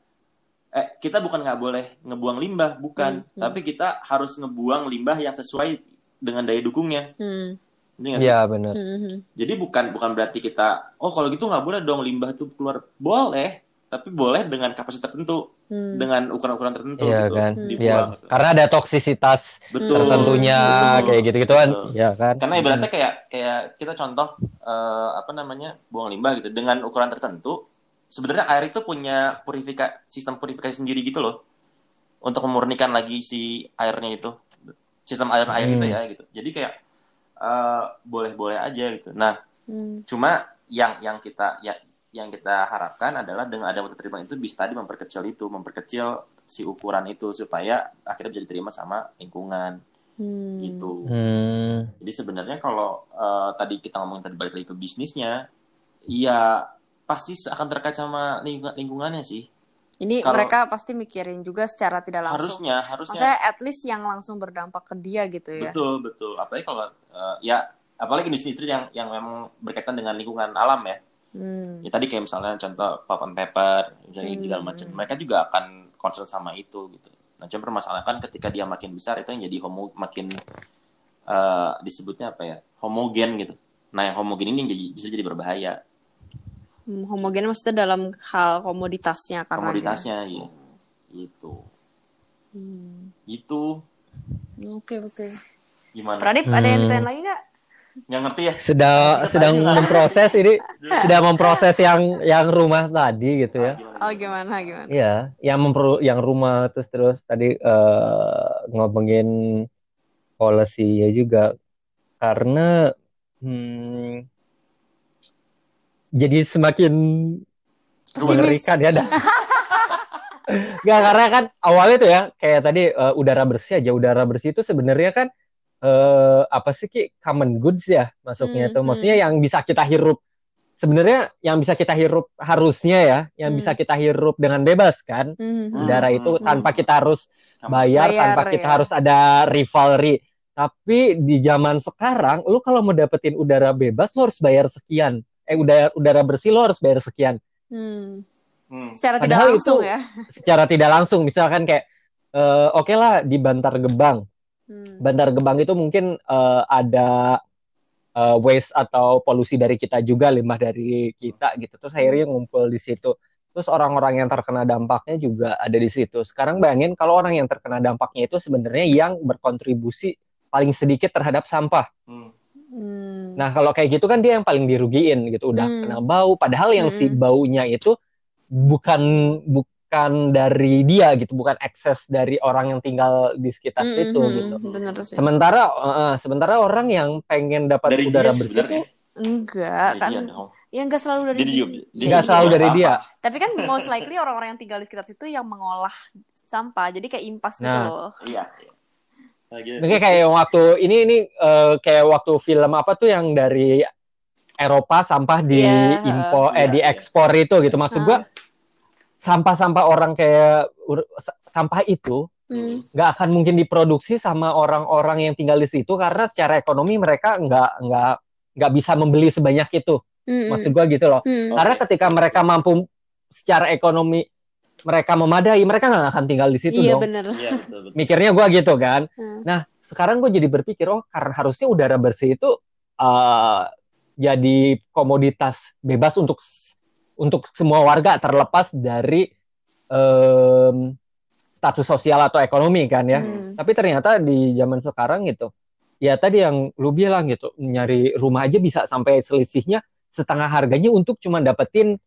Eh, kita bukan nggak boleh ngebuang limbah, bukan. Hmm, hmm. Tapi kita harus ngebuang limbah yang sesuai dengan daya dukungnya. Hmm. Iya benar. Hmm. Jadi bukan bukan berarti kita, oh kalau gitu nggak boleh dong limbah itu keluar. Boleh, tapi boleh dengan kapasitas tertentu, hmm. dengan ukuran-ukuran tertentu. Iya gitu, kan. Dibuang, ya. Gitu. Karena ada toksisitas betul, tertentunya betul, kayak gitu-gitu kan. Ya kan. Karena ibaratnya kayak kayak kita contoh uh, apa namanya buang limbah gitu dengan ukuran tertentu. Sebenarnya air itu punya purifika, sistem purifikasi sendiri gitu loh, untuk memurnikan lagi si airnya itu, sistem air air hmm. itu ya gitu. Jadi kayak uh, boleh-boleh aja gitu. Nah, hmm. cuma yang yang kita ya, yang kita harapkan adalah dengan ada keterima itu bisa tadi memperkecil itu, memperkecil si ukuran itu supaya akhirnya bisa diterima sama lingkungan hmm. gitu. Hmm. Jadi sebenarnya kalau uh, tadi kita ngomongin tadi balik lagi ke bisnisnya, ya pasti akan terkait sama lingkungan, lingkungannya sih. Ini kalau mereka pasti mikirin juga secara tidak langsung. Harusnya, harusnya. Maksudnya at least yang langsung berdampak ke dia gitu ya. Betul, betul. Apalagi kalau uh, ya apalagi industri yang yang memang berkaitan dengan lingkungan alam ya. Hmm. Ya tadi kayak misalnya contoh pulp and paper, misalnya hmm. segala macam. Mereka juga akan concern sama itu gitu. Nah, cuma permasalahan ketika dia makin besar itu yang jadi homo makin uh, disebutnya apa ya? Homogen gitu. Nah, yang homogen ini yang jadi, bisa jadi berbahaya. Homogen maksudnya dalam hal komoditasnya karena komoditasnya ya. Gitu. Hmm. Gitu. Oke, oke. Gimana? Pradip, hmm. ada yang ditanyain lagi enggak? Enggak ngerti ya. Sedang Tidak sedang memproses ini, sedang memproses yang yang rumah tadi gitu ya. Oh, gimana gimana? Iya, yang memper yang rumah terus terus tadi uh, ngomongin policy-nya juga karena hmm, jadi semakin mengerikan ya. Nggak, karena kan awalnya tuh ya, kayak tadi uh, udara bersih aja. Udara bersih itu sebenarnya kan, uh, apa sih Ki, common goods ya masuknya hmm, tuh. Maksudnya hmm. yang bisa kita hirup. Sebenarnya yang bisa kita hirup harusnya ya, yang hmm. bisa kita hirup dengan bebas kan. Hmm. Udara itu tanpa kita harus bayar, bayar tanpa kita ya. harus ada rivalry. Tapi di zaman sekarang, lu kalau mau dapetin udara bebas, lu harus bayar sekian. eh udara udara bersih lo harus bayar sekian. Hmm. Hmm. Secara Padahal tidak langsung itu, ya. Secara tidak langsung misalkan kayak uh, oke okay lah di Bantar Gebang. Hmm. Bantar Gebang itu mungkin uh, ada uh, waste atau polusi dari kita juga, limbah dari kita gitu. Terus akhirnya ngumpul di situ. Terus orang-orang yang terkena dampaknya juga ada di situ. Sekarang bayangin kalau orang yang terkena dampaknya itu sebenarnya yang berkontribusi paling sedikit terhadap sampah. Hmm. Hmm. Nah kalau kayak gitu kan dia yang paling dirugiin gitu, udah hmm. kena bau, padahal yang hmm. si baunya itu bukan bukan dari dia gitu, bukan ekses dari orang yang tinggal di sekitar hmm. situ gitu. Bener, sementara uh, sementara orang yang pengen dapat dari udara bersih itu enggak kan, Ya nggak selalu dari dia. Nggak selalu dari dia. Tapi kan most likely orang-orang yang tinggal di sekitar situ yang mengolah sampah. Jadi kayak impas gitu nah. loh. Iya. Mungkin kayak waktu ini ini uh, kayak waktu film apa tuh yang dari Eropa sampah di yeah, impor yeah, eh yeah. di ekspor itu gitu. Maksud gua sampah-sampah orang kayak sampah itu nggak hmm. akan mungkin diproduksi sama orang-orang yang tinggal di situ karena secara ekonomi mereka nggak nggak nggak bisa membeli sebanyak itu. Hmm. Maksud gua gitu loh. Hmm. Karena ketika mereka mampu secara ekonomi mereka memadai, mereka nggak akan tinggal di situ iya, dong. Bener. Iya bener. Mikirnya gue gitu kan. Hmm. Nah sekarang gue jadi berpikir, oh karena harusnya udara bersih itu uh, jadi komoditas bebas untuk untuk semua warga terlepas dari um, status sosial atau ekonomi kan ya. Hmm. Tapi ternyata di zaman sekarang gitu, ya tadi yang lu bilang gitu, nyari rumah aja bisa sampai selisihnya setengah harganya untuk cuma dapetin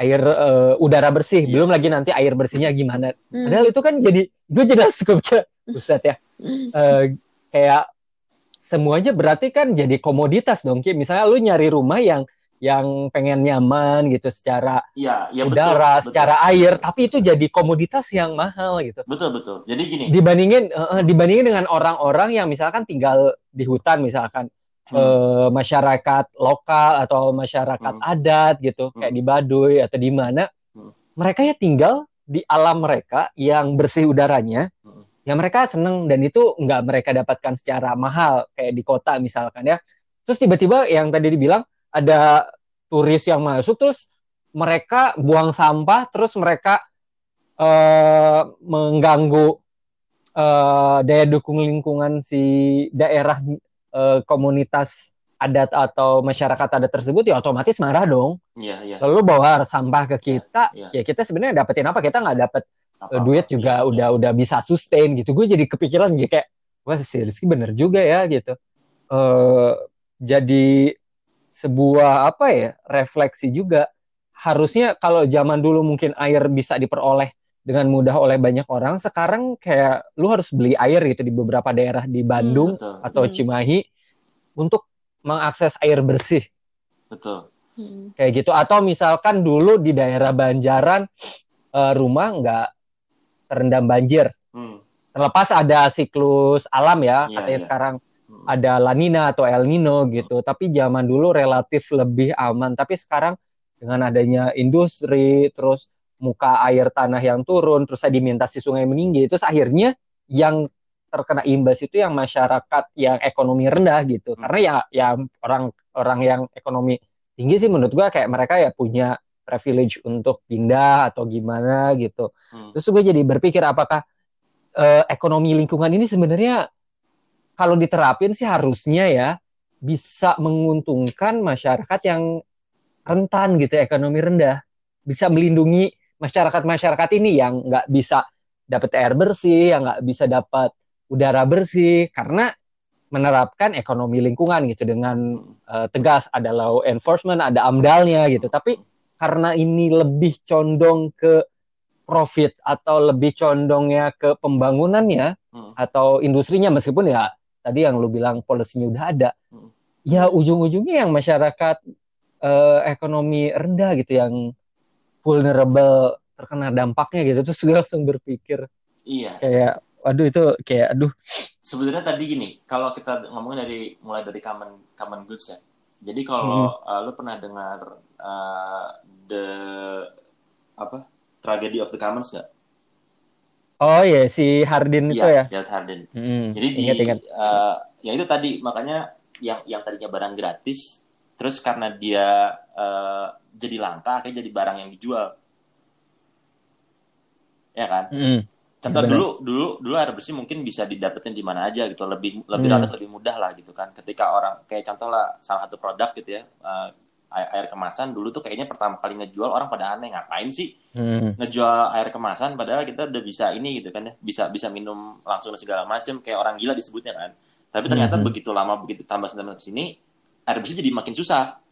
air uh, udara bersih, belum lagi nanti air bersihnya gimana. Hmm. Padahal itu kan jadi gue jelas cukup Ustaz ya. Uh, kayak semuanya berarti kan jadi komoditas dong. Kayak misalnya lu nyari rumah yang yang pengen nyaman gitu secara ya, ya, udara, betul, secara betul. air, tapi itu jadi komoditas yang mahal gitu. Betul betul. Jadi gini. Dibandingin uh, dibandingin dengan orang-orang yang misalkan tinggal di hutan misalkan. Hmm. masyarakat lokal atau masyarakat hmm. adat gitu hmm. kayak di Baduy atau di mana hmm. mereka ya tinggal di alam mereka yang bersih udaranya hmm. yang mereka seneng dan itu nggak mereka dapatkan secara mahal kayak di kota misalkan ya. Terus tiba-tiba yang tadi dibilang ada turis yang masuk terus mereka buang sampah terus mereka eh, mengganggu eh, daya dukung lingkungan si daerah komunitas adat atau masyarakat adat tersebut ya otomatis marah dong. Yeah, yeah. Lalu bawa sampah ke kita, yeah, yeah. ya kita sebenarnya dapetin apa? Kita nggak dapet apa, duit juga yeah, udah yeah. udah bisa sustain gitu. Gue jadi kepikiran gitu kayak wah si Rizky bener juga ya gitu. Uh, jadi sebuah apa ya refleksi juga. Harusnya kalau zaman dulu mungkin air bisa diperoleh dengan mudah oleh banyak orang, sekarang kayak lu harus beli air gitu di beberapa daerah di Bandung hmm, atau hmm. Cimahi untuk mengakses air bersih. Betul. Hmm. Kayak gitu. Atau misalkan dulu di daerah Banjaran uh, rumah nggak terendam banjir. Hmm. Terlepas ada siklus alam ya, ya katanya ya. Sekarang hmm. ada La Nina atau El Nino gitu. Hmm. Tapi zaman dulu relatif lebih aman. Tapi sekarang dengan adanya industri terus muka air tanah yang turun, terus sedimentasi sungai meninggi, terus akhirnya yang terkena imbas itu yang masyarakat yang ekonomi rendah gitu. Hmm. Karena ya, ya orang-orang yang ekonomi tinggi sih menurut gue kayak mereka ya punya privilege untuk pindah atau gimana gitu. Hmm. Terus gue jadi berpikir apakah eh, ekonomi lingkungan ini sebenarnya kalau diterapin sih harusnya ya bisa menguntungkan masyarakat yang rentan gitu, ekonomi rendah. Bisa melindungi masyarakat-masyarakat ini yang nggak bisa dapat air bersih, yang nggak bisa dapat udara bersih, karena menerapkan ekonomi lingkungan gitu dengan uh, tegas, ada law enforcement, ada amdalnya gitu. Tapi karena ini lebih condong ke profit atau lebih condongnya ke pembangunannya hmm. atau industrinya, meskipun ya tadi yang lu bilang polisinya udah ada, hmm. ya ujung-ujungnya yang masyarakat uh, ekonomi rendah gitu yang vulnerable terkena dampaknya gitu. Terus gue langsung berpikir iya kayak aduh itu kayak aduh sebenarnya tadi gini kalau kita ngomongin dari mulai dari common common goods ya jadi kalau hmm. uh, lu pernah dengar uh, the apa tragedy of the commons nggak? Oh iya yeah, si Hardin itu ya, ya? Hardin hmm. jadi ingat, di ingat. Uh, ya itu tadi makanya yang yang tadinya barang gratis terus karena dia uh, jadi langka, akhirnya jadi barang yang dijual, ya kan? Mm, Contoh bener. dulu, dulu, dulu air bersih mungkin bisa didapetin di mana aja gitu, lebih lebih mm. relatif lebih mudah lah gitu kan. Ketika orang kayak contoh lah salah satu produk gitu ya uh, air, air kemasan dulu tuh kayaknya pertama kali ngejual orang pada aneh ngapain sih mm. ngejual air kemasan padahal kita udah bisa ini gitu kan ya, bisa bisa minum langsung segala macam kayak orang gila disebutnya kan. Tapi ternyata mm-hmm. begitu lama begitu tambah tambah kesini air bersih jadi makin susah,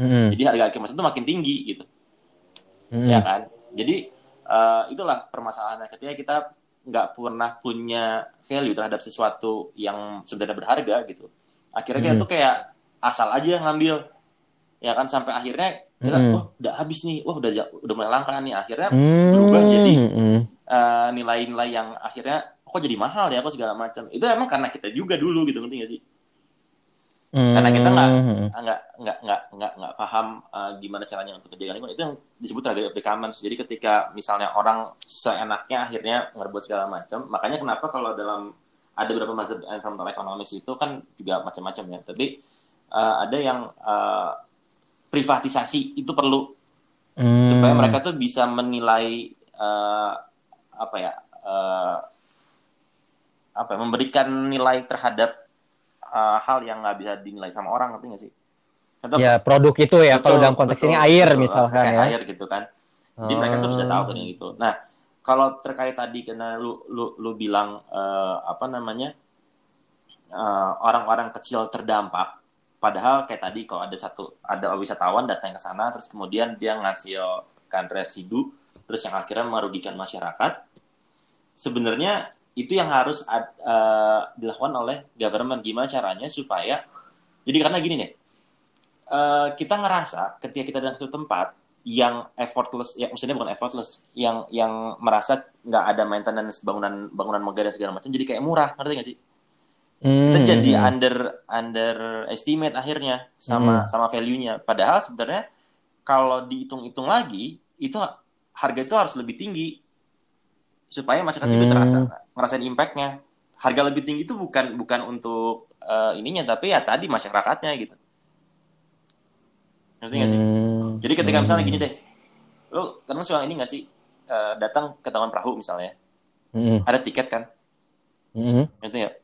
mm. jadi harga air kemasan itu makin tinggi gitu, mm. ya kan? Jadi uh, itulah permasalahannya ketika kita nggak pernah punya value terhadap sesuatu yang sebenarnya berharga gitu, akhirnya mm. kita tuh kayak asal aja ngambil, ya kan, sampai akhirnya kita mm. oh udah habis nih, wah udah udah mulai langka nih, akhirnya mm. berubah jadi uh, nilai-nilai yang akhirnya kok jadi mahal ya apa segala macam. Itu emang karena kita juga dulu gitu, ngerti nggak sih? Mm. Karena kita nggak nggak nggak nggak nggak nggak paham uh, gimana caranya untuk menjaga lingkungan. Itu yang disebut tragedi of the commons. Jadi ketika misalnya orang seenaknya akhirnya ngerebut segala macam, makanya kenapa kalau dalam ada beberapa mazhab environmental economics itu kan juga macam-macam ya. Tapi uh, ada yang uh, privatisasi itu perlu mm. supaya mereka tuh bisa menilai uh, apa ya uh, apa ya, memberikan nilai terhadap Uh, hal yang nggak bisa dinilai sama orang, ngerti nggak sih? Atau, ya produk itu ya, betul, kalau dalam konteks betul, ini air betul, misalkan ya. Air gitu kan. Jadi hmm. mereka tuh sudah tahu kan gitu. Nah kalau terkait tadi karena lu lu lu bilang uh, apa namanya uh, orang-orang kecil terdampak, padahal kayak tadi kalau ada satu ada wisatawan datang ke sana, terus kemudian dia ngasilkan residu, terus yang akhirnya merugikan masyarakat. Sebenarnya itu yang harus ad, uh, dilakukan oleh government. Gimana caranya supaya, jadi karena gini nih, uh, kita ngerasa ketika kita datang ke satu tempat yang effortless, ya maksudnya bukan effortless, yang yang merasa nggak ada maintenance bangunan bangunan megah dan segala macam, jadi kayak murah, ngerti nggak sih? Mm-hmm. Kita jadi under underestimate akhirnya sama mm-hmm. sama value-nya. Padahal sebenarnya kalau dihitung-hitung lagi, itu harga itu harus lebih tinggi supaya masyarakat hmm. juga terasa ngerasain impact-nya. Harga lebih tinggi itu bukan bukan untuk uh, ininya, tapi ya tadi masyarakatnya gitu. Ngerti nggak sih? Hmm. Jadi ketika hmm. misalnya gini deh, lo karena suang ini nggak sih uh, datang ke Tangkuban Perahu misalnya, hmm. ada tiket kan? Hmm. Ngerti nggak?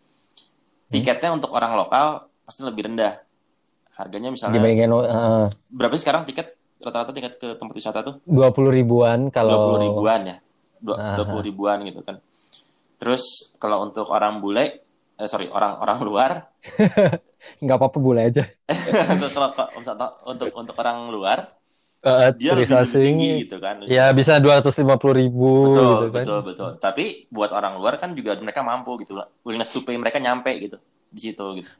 Tiketnya hmm. untuk orang lokal pasti lebih rendah. Harganya misalnya uh, berapa sih sekarang tiket rata-rata tiket ke tempat wisata tuh? dua puluh ribuan kalau dua puluh ribuan ya. dua puluh ribuan gitu kan. Terus kalau untuk orang bule, eh, sorry orang orang luar, nggak apa-apa bule aja. untuk, untuk untuk untuk orang luar, uh, dia lebih tinggi gitu kan. Ya bisa dua ratus lima puluh ribu. Betul gitu kan. betul betul. Tapi buat orang luar kan juga mereka mampu gitu lah. Willingness to pay mereka nyampe gitu di situ gitu.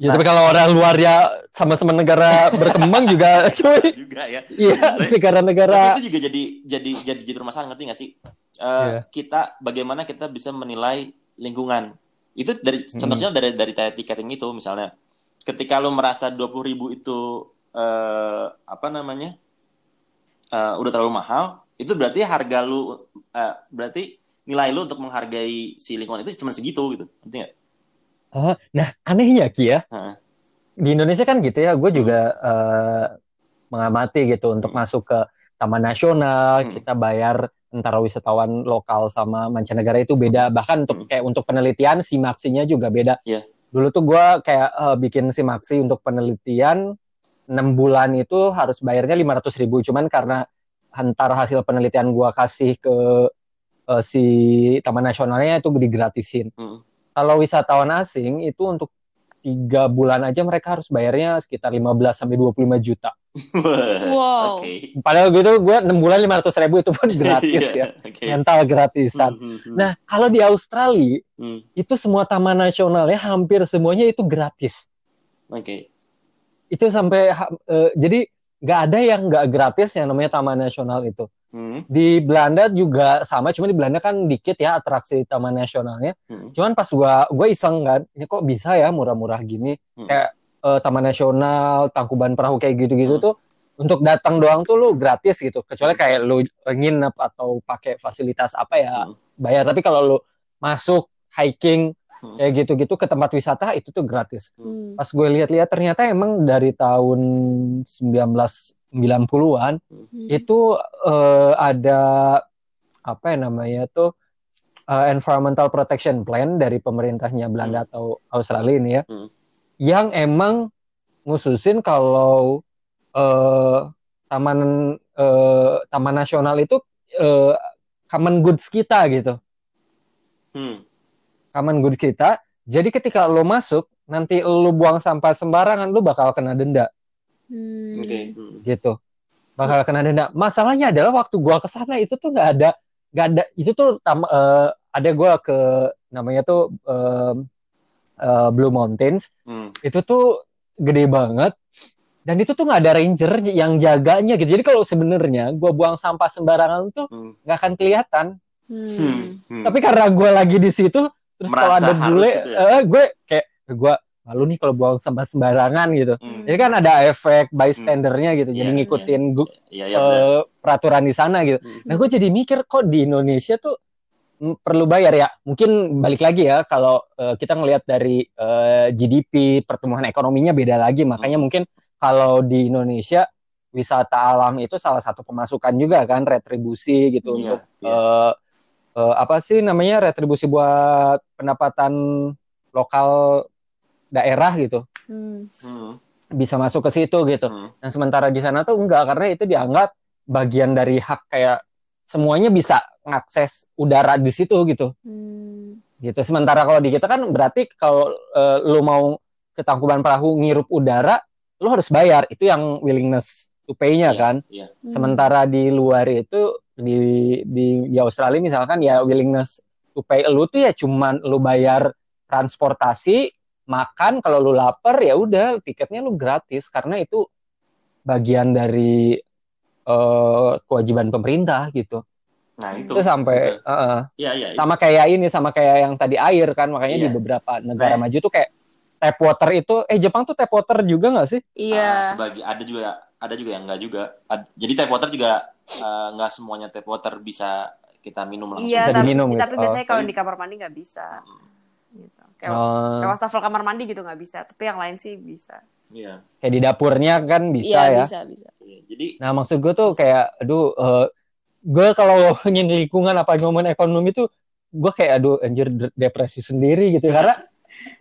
Ya nah, tapi kalau orang luar ya sama-sama negara berkembang juga cuy. Juga ya. Iya, negara-negara. Tapi itu juga jadi jadi jadi jadi permasalahan, ngerti enggak sih? Uh, yeah. Kita bagaimana kita bisa menilai lingkungan. Itu dari hmm. contohnya dari dari tiketing itu misalnya. Ketika lu merasa dua puluh ribu itu uh, apa namanya? Uh, udah terlalu mahal, itu berarti harga lu uh, berarti nilai lu untuk menghargai si lingkungan itu cuma segitu gitu. Ngerti enggak? Uh, nah anehnya Ki ya, huh? Di Indonesia kan gitu ya, gue juga hmm. uh, mengamati gitu untuk hmm. masuk ke Taman Nasional, hmm. kita bayar antara wisatawan lokal sama mancanegara itu beda, bahkan untuk hmm. kayak untuk penelitian simaksinya juga beda. Yeah. Dulu tuh gue kayak uh, bikin simaksi untuk penelitian enam bulan itu harus bayarnya lima ratus ribu, cuman karena antara hasil penelitian gue kasih ke uh, si Taman Nasionalnya itu digratisin. Hmm. Kalau wisatawan asing itu untuk tiga bulan aja mereka harus bayarnya sekitar lima belas sampai dua puluh lima juta. Wow. Okay. Padahal gitu gue enam bulan lima ratus ribu itu pun gratis yeah, ya. Okay. Mental gratisan. Mm-hmm. Nah, kalau di Australia mm. itu semua taman nasionalnya hampir semuanya itu gratis. Oke. Okay. Itu sampai uh, jadi enggak ada yang enggak gratis yang namanya taman nasional itu. Hmm. Di Belanda juga sama, cuma di Belanda kan dikit ya atraksi taman nasionalnya. Hmm. Cuman pas gua gua iseng kan, ini kok bisa ya murah-murah gini hmm. kayak uh, taman nasional, Tangkuban Perahu kayak gitu-gitu hmm. tuh untuk datang doang tuh lu gratis gitu. Kecuali kayak lu nginep atau pakai fasilitas apa ya hmm. bayar. Tapi kalau lu masuk hiking hmm. kayak gitu-gitu ke tempat wisata itu tuh gratis. Hmm. Pas gue lihat-lihat ternyata emang dari tahun sembilan belas sembilan puluhan hmm. itu uh, ada apa ya namanya tuh uh, environmental protection plan dari pemerintahnya Belanda hmm. atau Australia ini ya hmm. yang emang ngususin kalau uh, taman uh, taman nasional itu uh, common goods kita gitu hmm. common goods kita, jadi ketika lo masuk nanti lo buang sampah sembarangan lo bakal kena denda. Hmm. Okay. Gitu bakal kena denda. Masalahnya adalah waktu gue kesana itu tuh nggak ada nggak ada itu tuh tam, uh, ada gue ke namanya tuh uh, uh, Blue Mountains hmm. itu tuh gede banget Dan itu tuh nggak ada ranger yang jaganya gitu. Jadi kalau sebenarnya gue buang sampah sembarangan tuh nggak hmm. akan kelihatan. Hmm. Hmm. Tapi karena gue lagi di situ, terus kalau ada bule, ya? uh, gue kayak gue malu nih kalau buang sampah sembarangan gitu. Hmm. Jadi kan ada efek bystandernya gitu. Hmm. Jadi yeah, ngikutin yeah. Gua, yeah, yeah, uh, peraturan di sana gitu. Hmm. Nah gue jadi mikir kok di Indonesia tuh perlu bayar ya. Mungkin balik lagi ya, kalau uh, kita ngelihat dari uh, G D P, pertumbuhan ekonominya beda lagi. Makanya hmm. mungkin kalau di Indonesia wisata alam itu salah satu pemasukan juga kan, retribusi gitu yeah, untuk yeah. Uh, uh, apa sih namanya, retribusi buat pendapatan lokal daerah gitu. Hmm. Bisa masuk ke situ gitu. Hmm. Nah, sementara di sana tuh enggak, karena itu dianggap bagian dari hak, kayak semuanya bisa ngakses udara di situ gitu. Hmm. Gitu. Sementara kalau di kita kan berarti kalau uh, lu mau ke Tangkuban Perahu ngirup udara, lu harus bayar. Itu yang willingness to pay-nya yeah, kan. Yeah. Hmm. Sementara di luar itu di, di di Australia misalkan ya, willingness to pay lu tuh ya cuman lu bayar transportasi, makan, kalau lu lapar ya udah tiketnya lu gratis karena itu bagian dari uh, kewajiban pemerintah gitu. Nah, itu, itu sampai uh, ya, ya, sama itu. Kayak ini, sama kayak yang tadi air kan, makanya ya. Di beberapa negara nah. maju tuh kayak tap water itu, eh Jepang tuh tap water juga nggak sih? Iya. Uh, sebagai ada juga, ada juga yang nggak juga. Ad, jadi tap water juga nggak uh, semuanya tap water bisa kita minum langsung. Iya, tapi, minum, tapi gitu. Biasanya oh. kalau di kamar mandi nggak bisa. Gitu. Kayak uh, wastafel kamar mandi gitu nggak bisa, tapi yang lain sih bisa. Iya. Kayak di dapurnya kan bisa ya. Iya bisa bisa. Ya, jadi. Nah maksud gue tuh kayak, aduh. Uh, gue kalau ingin lingkungan apa ngomongin ekonomi tuh gue kayak aduh anjir depresi sendiri gitu karena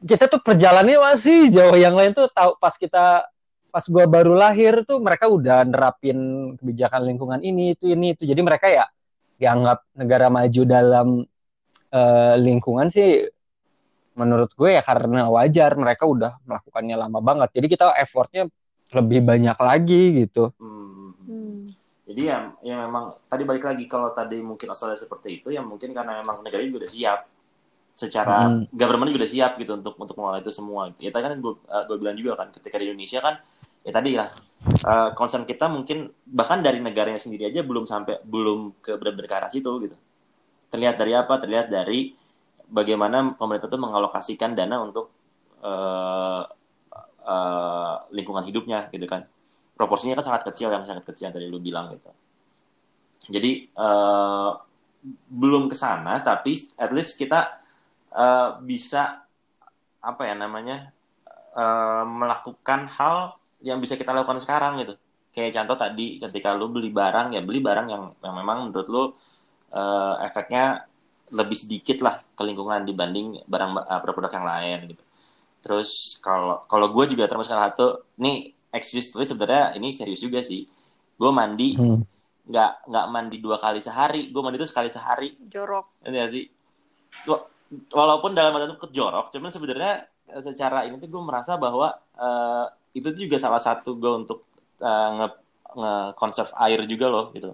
kita tuh perjalanannya masih jauh. Yang lain tuh tahu pas kita pas gue baru lahir tuh mereka udah nerapin kebijakan lingkungan ini itu ini itu, jadi mereka ya dianggap negara maju dalam uh, lingkungan sih menurut gue ya karena wajar, mereka udah melakukannya lama banget, jadi kita effortnya lebih banyak lagi gitu. Hmm. Jadi ya, ya memang tadi balik lagi, kalau tadi mungkin Australia seperti itu, ya mungkin karena memang negara juga udah siap, secara hmm. government juga udah siap gitu untuk untuk mengelola itu semua. Ya tadi kan gue, uh, gue bilang juga kan, ketika di Indonesia kan, ya tadi lah uh, concern kita mungkin bahkan dari negaranya sendiri aja belum sampai belum ke benar-benar ke arah situ gitu. Terlihat dari apa? Terlihat dari bagaimana pemerintah itu mengalokasikan dana untuk uh, uh, lingkungan hidupnya gitu kan. Proporsinya kan sangat kecil, yang sangat kecil yang tadi lu bilang gitu. Jadi uh, belum kesana, tapi at least kita uh, bisa apa ya namanya uh, melakukan hal yang bisa kita lakukan sekarang gitu. Kayak contoh tadi ketika lu beli barang, ya beli barang yang, yang memang menurut lu uh, efeknya lebih sedikit lah ke lingkungan dibanding barang uh, produk yang lain gitu. Terus kalau kalau gue juga termasuk salah satu nih. Exist tuh sebenarnya ini serius juga sih. Gue mandi nggak hmm. nggak mandi dua kali sehari. Gue mandi tuh sekali sehari. Jorok. Ini sih. Walaupun dalam hati tuh kejorok, cuman sebenarnya secara ini tuh gue merasa bahwa uh, itu juga salah satu gue untuk uh, nge, nge conserve air juga loh gitu.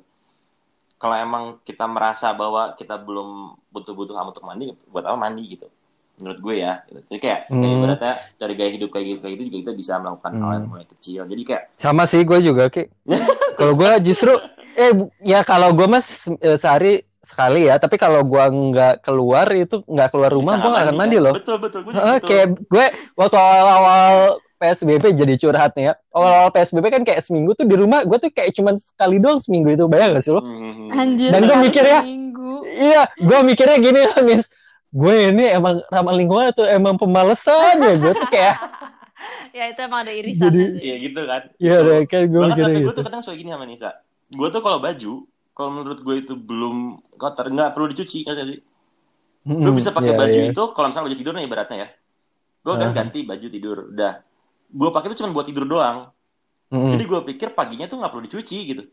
Kalau emang kita merasa bahwa kita belum butuh-butuh amat untuk mandi, buat apa mandi gitu? Menurut gue ya, jadi kayak hmm. berarti dari gaya hidup kayak gitu kayak gitu juga kita bisa melakukan hmm. hal yang mulai kecil. Jadi kayak sama sih gue juga Ki. Kalau gue justru eh ya kalau gue mas sehari sekali ya, tapi kalau gue nggak keluar itu nggak keluar rumah gue nggak akan mandi kan? Loh. Betul betul. Gue juga gitu. Kayak gue waktu awal-awal P S B B, jadi curhatnya ya. Awal-awal P S B B kan kayak seminggu tuh di rumah gue tuh kayak cuman sekali doang seminggu itu, bayang gak sih lo? Hmm. Anjir. Dan gue mikirnya, iya gue mikirnya gini lah Miss. Gue ini emang ramah lingkungan atau emang pemalesan ya? Gue tuh kayak ya itu emang ada irisan jadi, sih. Iya gitu kan. Iya kan gue mikir gitu. Gue tuh kadang suka gini sama Nisa. Gue tuh kalau baju, kalau menurut gue itu belum kotor, nggak perlu dicuci kan sih. Mm, gue bisa pakai yeah, baju yeah. itu kalau misalnya baju tidur nih ibaratnya ya. Gue kan uh. ganti baju tidur, udah. Gue pakai itu cuma buat tidur doang. Mm. Jadi gue pikir paginya tuh nggak perlu dicuci gitu.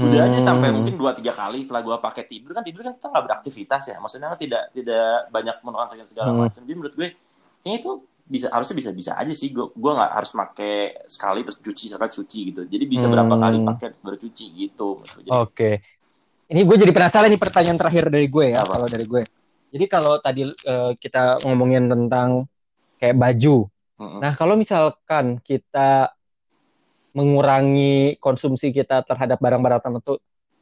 Udah aja sampai mungkin dua tiga kali setelah gue pakai tidur kan tidur kan kita nggak beraktivitas ya, maksudnya tidak tidak banyak melakukan segala hmm. macam. Jadi menurut gue kayaknya itu bisa harusnya bisa bisa aja sih, gue gue nggak harus pakai sekali terus cuci sekali cuci gitu, jadi bisa hmm. berapa kali pakai terus baru cuci gitu. Oke okay. Ini gue jadi penasaran nih, pertanyaan terakhir dari gue ya. Apa? Kalau dari gue jadi kalau tadi uh, kita ngomongin tentang kayak baju, hmm. nah kalau misalkan kita mengurangi konsumsi kita terhadap barang-barang tertentu.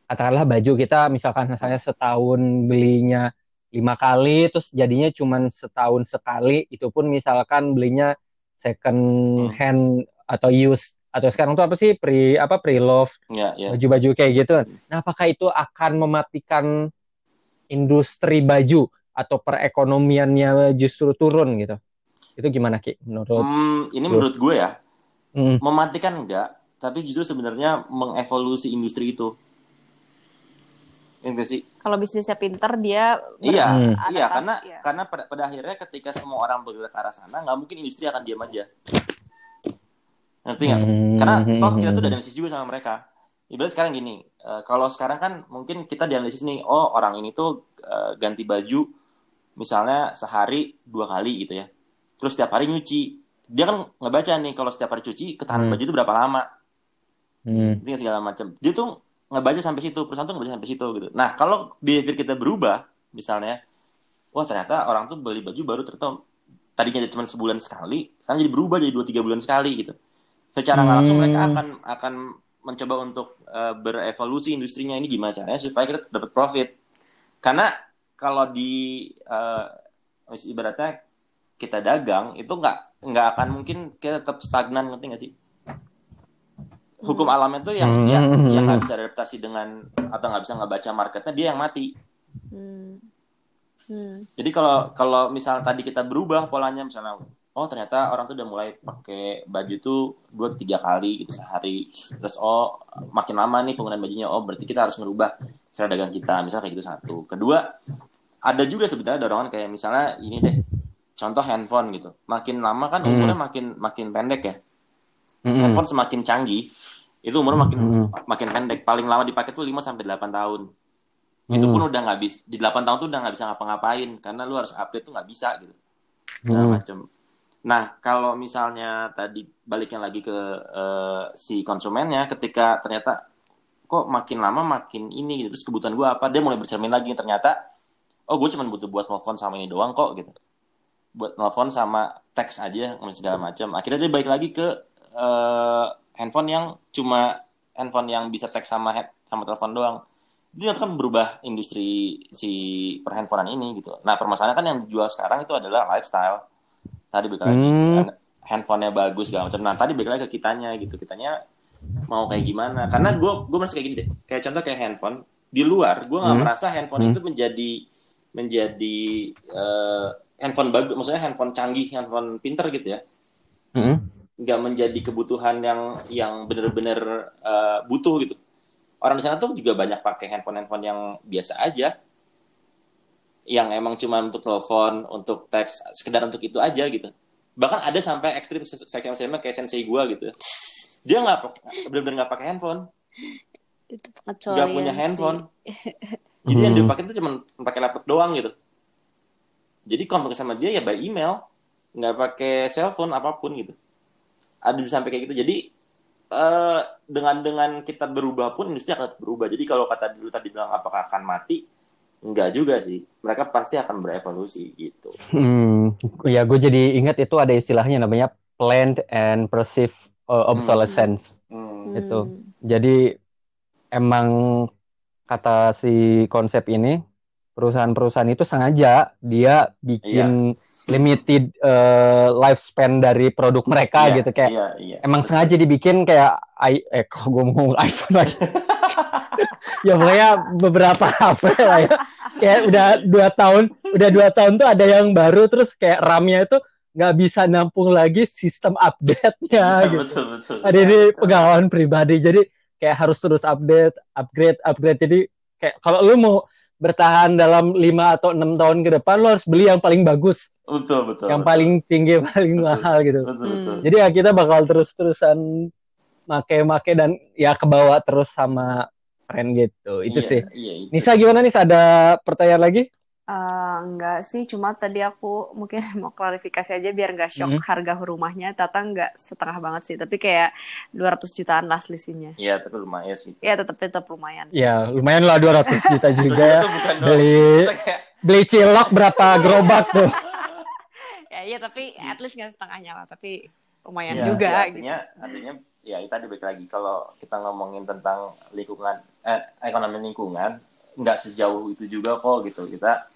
Katakanlah baju kita misalkan misalnya setahun belinya lima kali, terus jadinya cuman setahun sekali, itu pun misalkan belinya second hand atau used, atau sekarang tuh apa sih pre apa pre-love ya, ya. Baju-baju kayak gitu. Nah, apakah itu akan mematikan industri baju atau perekonomiannya justru turun gitu? Itu gimana Ki? Menurut hmm, ini lu? Menurut gue ya, hmm. mematikan enggak, tapi justru sebenarnya mengevolusi industri itu. Industri. Kalau bisnisnya pintar dia iya, hmm. iya karena ya. karena pada, pada akhirnya ketika semua orang bergerak ke arah sana, nggak mungkin industri akan diam aja. Ngerti nggak? Hmm. Karena toh kita tuh udah analisis juga sama mereka. Ibarat sekarang gini, uh, kalau sekarang kan mungkin kita dianalisis nih, oh orang ini tuh uh, ganti baju misalnya sehari dua kali gitu ya. Terus setiap hari nyuci. Dia kan nggak baca nih kalau setiap hari cuci ketahanan hmm. baju itu berapa lama. Hmm. Ngerti nggak segala macam. Dia tuh nggak baca sampai situ, perusahaan tuh nggak baca sampai situ gitu. Nah kalau behavior kita berubah, misalnya, wah ternyata orang tuh beli baju baru ternyata tadinya cuma sebulan sekali, sekarang jadi berubah jadi dua tiga bulan sekali gitu. Secara nggak langsung mereka akan akan mencoba untuk uh, berevolusi industrinya ini gimana caranya supaya kita dapat profit. Karena kalau di uh, ibaratnya kita dagang itu nggak nggak akan mungkin kita tetap stagnan, ngerti nggak sih? Hukum alamnya itu yang hmm. ya, yang nggak bisa adaptasi dengan atau nggak bisa nggak baca marketnya dia yang mati. Hmm. Hmm. Jadi kalau kalau misal tadi kita berubah polanya misalnya, oh ternyata orang tuh udah mulai pakai baju tuh dua tiga kali gitu sehari, terus oh makin lama nih penggunaan bajunya, oh berarti kita harus merubah cara dagang kita misalnya kayak gitu satu. Kedua ada juga sebenarnya dorongan kayak misalnya ini deh, contoh handphone gitu, makin lama kan umurnya hmm. makin makin pendek ya. Mm-hmm. Handphone semakin canggih itu umur makin mm-hmm. makin pendek, paling lama dipakai tuh lima sampai delapan tahun. Mm-hmm. Itu pun udah nggak bisa, di delapan tahun tuh udah nggak bisa ngapa-ngapain karena lu harus update tuh nggak bisa gitu. Nah, mm-hmm. macam. Nah kalau misalnya tadi baliknya lagi ke uh, si konsumennya, ketika ternyata kok makin lama makin ini gitu, terus kebutuhan gue apa, dia mulai bercermin lagi ternyata oh gue cuma butuh buat nelfon sama ini doang kok gitu, buat nelfon sama teks aja segala macam, akhirnya dia balik lagi ke Uh, handphone yang cuma handphone yang bisa teks sama head, sama telepon doang. Itu kan berubah industri si perhandphonean ini gitu. Nah permasalahan kan yang dijual sekarang itu adalah lifestyle. Tadi balik lagi hmm. handphonenya bagus segala macam. Nah tadi balik lagi ke kitanya gitu. Kitanya mau kayak gimana? Karena gue gue merasa kayak gini deh. Kayak contoh kayak handphone di luar, gue nggak hmm. merasa handphone hmm. itu menjadi menjadi uh, handphone bagus. Maksudnya handphone canggih, handphone pinter gitu ya. Hmm. Nggak menjadi kebutuhan yang yang benar-benar uh, butuh gitu. Orang di sana tuh juga banyak pakai handphone-handphone yang biasa aja, yang emang cuma untuk telepon, untuk teks, sekedar untuk itu aja gitu. Bahkan ada sampai ekstrim, ekstrimnya kayak sensei gue gitu. Dia nggak benar-benar nggak pakai handphone, nggak punya handphone. Jadi yang dia pakai itu cuma pakai laptop doang gitu. Jadi kontak sama dia ya by email, nggak pakai cellphone apapun gitu. Ada sampai kayak gitu. Jadi uh, dengan dengan kita berubah pun industri akan berubah. Jadi kalau kata dulu tadi bilang apakah akan mati? Enggak juga sih. Mereka pasti akan berevolusi gitu. Hmm, ya gue jadi ingat itu ada istilahnya namanya planned and perceived uh, obsolescence. Hmm. Hmm. Itu. Jadi emang kata si konsep ini perusahaan-perusahaan itu sengaja dia bikin iya. limited uh, lifespan dari produk mereka yeah, gitu kayak yeah, yeah. emang sengaja dibikin kayak I, eh kok gue mau iPhone lagi ya pokoknya beberapa H P lah ya kayak udah dua tahun udah dua tahun tuh ada yang baru, terus kayak RAM-nya itu nggak bisa nampung lagi sistem update-nya gitu. Betul, betul, betul, ada ini betul. Pengalaman pribadi jadi kayak harus terus update upgrade upgrade jadi kayak kalau lu mau bertahan dalam lima atau enam tahun ke depan lo harus beli yang paling bagus. Betul, betul. Yang betul. Paling tinggi, paling betul, mahal gitu. Betul, betul. Jadi ya kita bakal terus-terusan make-make dan ya kebawa terus sama tren gitu. Itu iya, sih. Iya, itu. Nisa gimana Nisa, ada pertanyaan lagi? Uh, enggak sih, cuma tadi aku mungkin mau klarifikasi aja biar gak shock hmm. harga rumahnya. Tata gak setengah banget sih, tapi kayak dua ratus jutaan lah selisihnya. Iya, tapi lumayan sih. Iya, tetap tetap lumayan sih. Iya, lumayan lah dua ratus juta juga. Beli beli cilok berapa gerobak tuh. Ya, iya, tapi at least gak setengahnya lah, tapi lumayan ya, juga. Ya, artinya, gitu. Artinya ya tadi balik lagi, kalau kita ngomongin tentang lingkungan, eh, ekonomi lingkungan, nggak sejauh itu juga kok gitu. Kita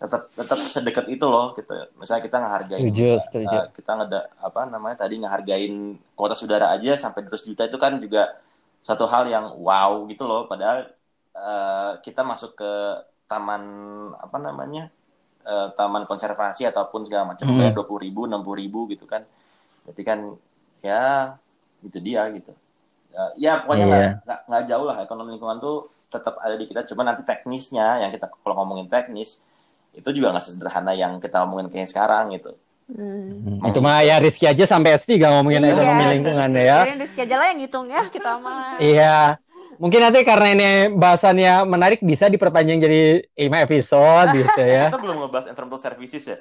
tetap tetap sedekat itu loh gitu. Misalnya kita ngehargain, setuju, setuju. Uh, kita ngeda apa namanya tadi ngehargain kuota udara aja sampai dua ratus juta itu kan juga satu hal yang wow gitu loh. Padahal uh, kita masuk ke taman apa namanya uh, taman konservasi ataupun segala macam kayak dua puluh ribu enam puluh ribu gitu kan. Berarti kan ya itu dia gitu. Uh, ya pokoknya nggak yeah. nggak jauh lah, ekonomi lingkungan tuh tetap ada di kita. Cuma nanti teknisnya yang kita, kalau ngomongin teknis itu juga nggak sederhana yang kita ngomongin kayak sekarang gitu. Hmm. Itu mah ya Rizky aja sampai S tiga ngomongin iya. ekonomi lingkungan ya. Jadi Rizky aja lah yang ngitung ya kita mah. Iya. Mungkin nanti karena ini bahasannya menarik bisa diperpanjang jadi lima episode gitu ya. Kita belum ngebahas environmental services ya.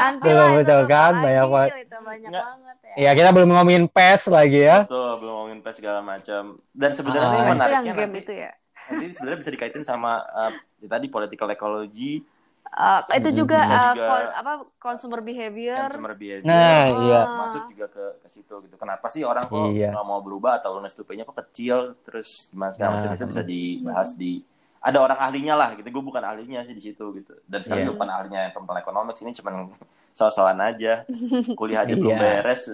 Nanti lah itu kan banyak banget. Banyak banget ya. Iya, kita belum ngomongin P E S lagi ya. Betul, belum ngomongin P E S segala macam. Dan sebenarnya ah, ini menariknya yang game nanti, itu ya. Nanti sebenarnya bisa dikaitin sama uh, ya tadi political ecology. Uh, itu juga, uh, juga kon, apa consumer behavior. Consumer behavior. Nah, oh. iya. Masuk juga ke ke situ gitu. Kenapa sih orang kok iya. nggak mau berubah atau lunas lupanya kok kecil, terus gimana segala nah. macam itu bisa dibahas di, ada orang ahlinya lah gitu. Gue bukan ahlinya sih di situ gitu. Dan sekarang yeah. bukan ahlinya yang tentang economics ini, cuman soal-soalan aja. Kuliah aja belum beres.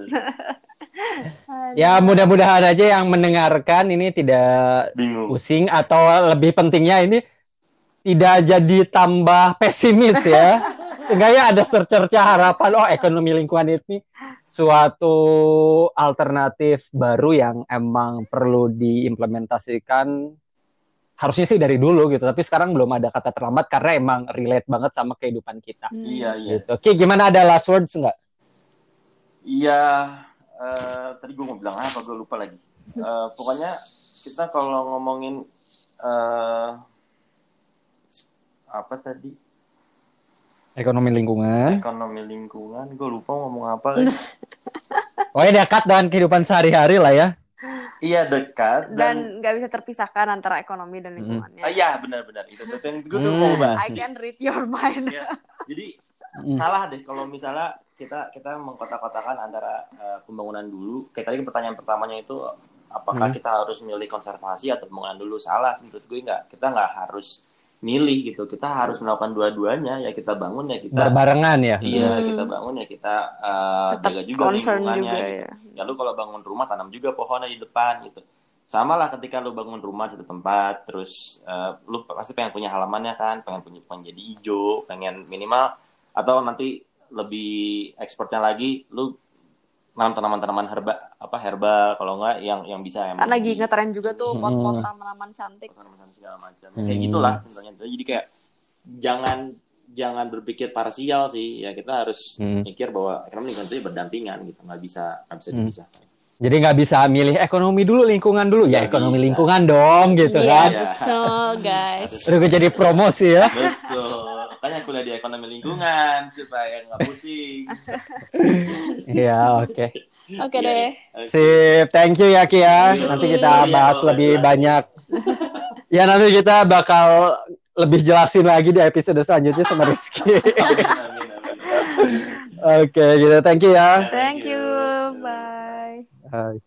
Ya mudah-mudahan aja yang mendengarkan ini tidak bingung, pusing, atau lebih pentingnya ini tidak jadi tambah pesimis ya. Seenggaknya ada secerca harapan, oh ekonomi lingkungan ini suatu alternatif baru yang emang perlu diimplementasikan. Harusnya sih dari dulu gitu, tapi sekarang belum ada kata terlambat karena emang relate banget sama kehidupan kita. Iya, iya. Gitu. Oke, gimana, ada last words nggak? Iya, uh, tadi gue mau bilang apa, gue lupa lagi. Uh, pokoknya kita kalau ngomongin... Uh, apa tadi ekonomi lingkungan ekonomi lingkungan gue lupa ngomong apa lagi. Oh ya, dekat dengan kehidupan sehari-hari lah ya. Iya, dekat dan nggak dan... bisa terpisahkan antara ekonomi dan lingkungannya. Oh, iya, benar-benar itu tuh yang gue tuh mau bahas. I can read your mind. Ya, jadi salah deh kalau misalnya kita kita mengkotak-kotakan antara uh, pembangunan dulu. Kayak tadi pertanyaan pertamanya itu apakah hmm. kita harus milih konservasi atau pembangunan dulu. Salah menurut gue, nggak, kita nggak harus milih gitu. Kita harus melakukan dua-duanya, ya kita bangun ya kita berbarengan ya. Iya, hmm. kita bangun ya kita uh, jaga juga lingkungannya juga, gitu. Ya. Ya lu kalau bangun rumah tanam juga pohonnya di depan gitu. Sama lah ketika lu bangun rumah di satu tempat, terus uh, lu pasti pengen punya halamannya kan, pengen punya pohon jadi hijau, pengen minimal, atau nanti lebih ekspornya lagi lu nanam tanaman-tanaman herba, apa herbal kalau enggak yang yang bisa emang. Kan lagi ngetren juga tuh pot-pot tanaman cantik, tanaman cantik segala macam. Hmm. Kayak gitulah contohnya. Jadi kayak jangan jangan berpikir parsial sih. Ya kita harus hmm. mikir bahwa ekonomi lingkungan itu berdampingan gitu. Enggak bisa enggak bisa dipisahkan. Hmm. Jadi nggak bisa milih ekonomi dulu, lingkungan dulu. Ya, ya ekonomi bisa. Lingkungan dong gitu yeah, kan. Iya, betul guys. Terus gue jadi promosi ya. Betul. Makanya kuliah di ekonomi lingkungan supaya nggak pusing. Iya, oke. Oke deh. Sip, thank you ya Kia. Nanti kita bahas yeah, lebih yeah. banyak. Ya nanti kita bakal lebih jelasin lagi di episode selanjutnya sama Rizky. Oke, gitu. Thank you ya. Thank you. Bye. Hi.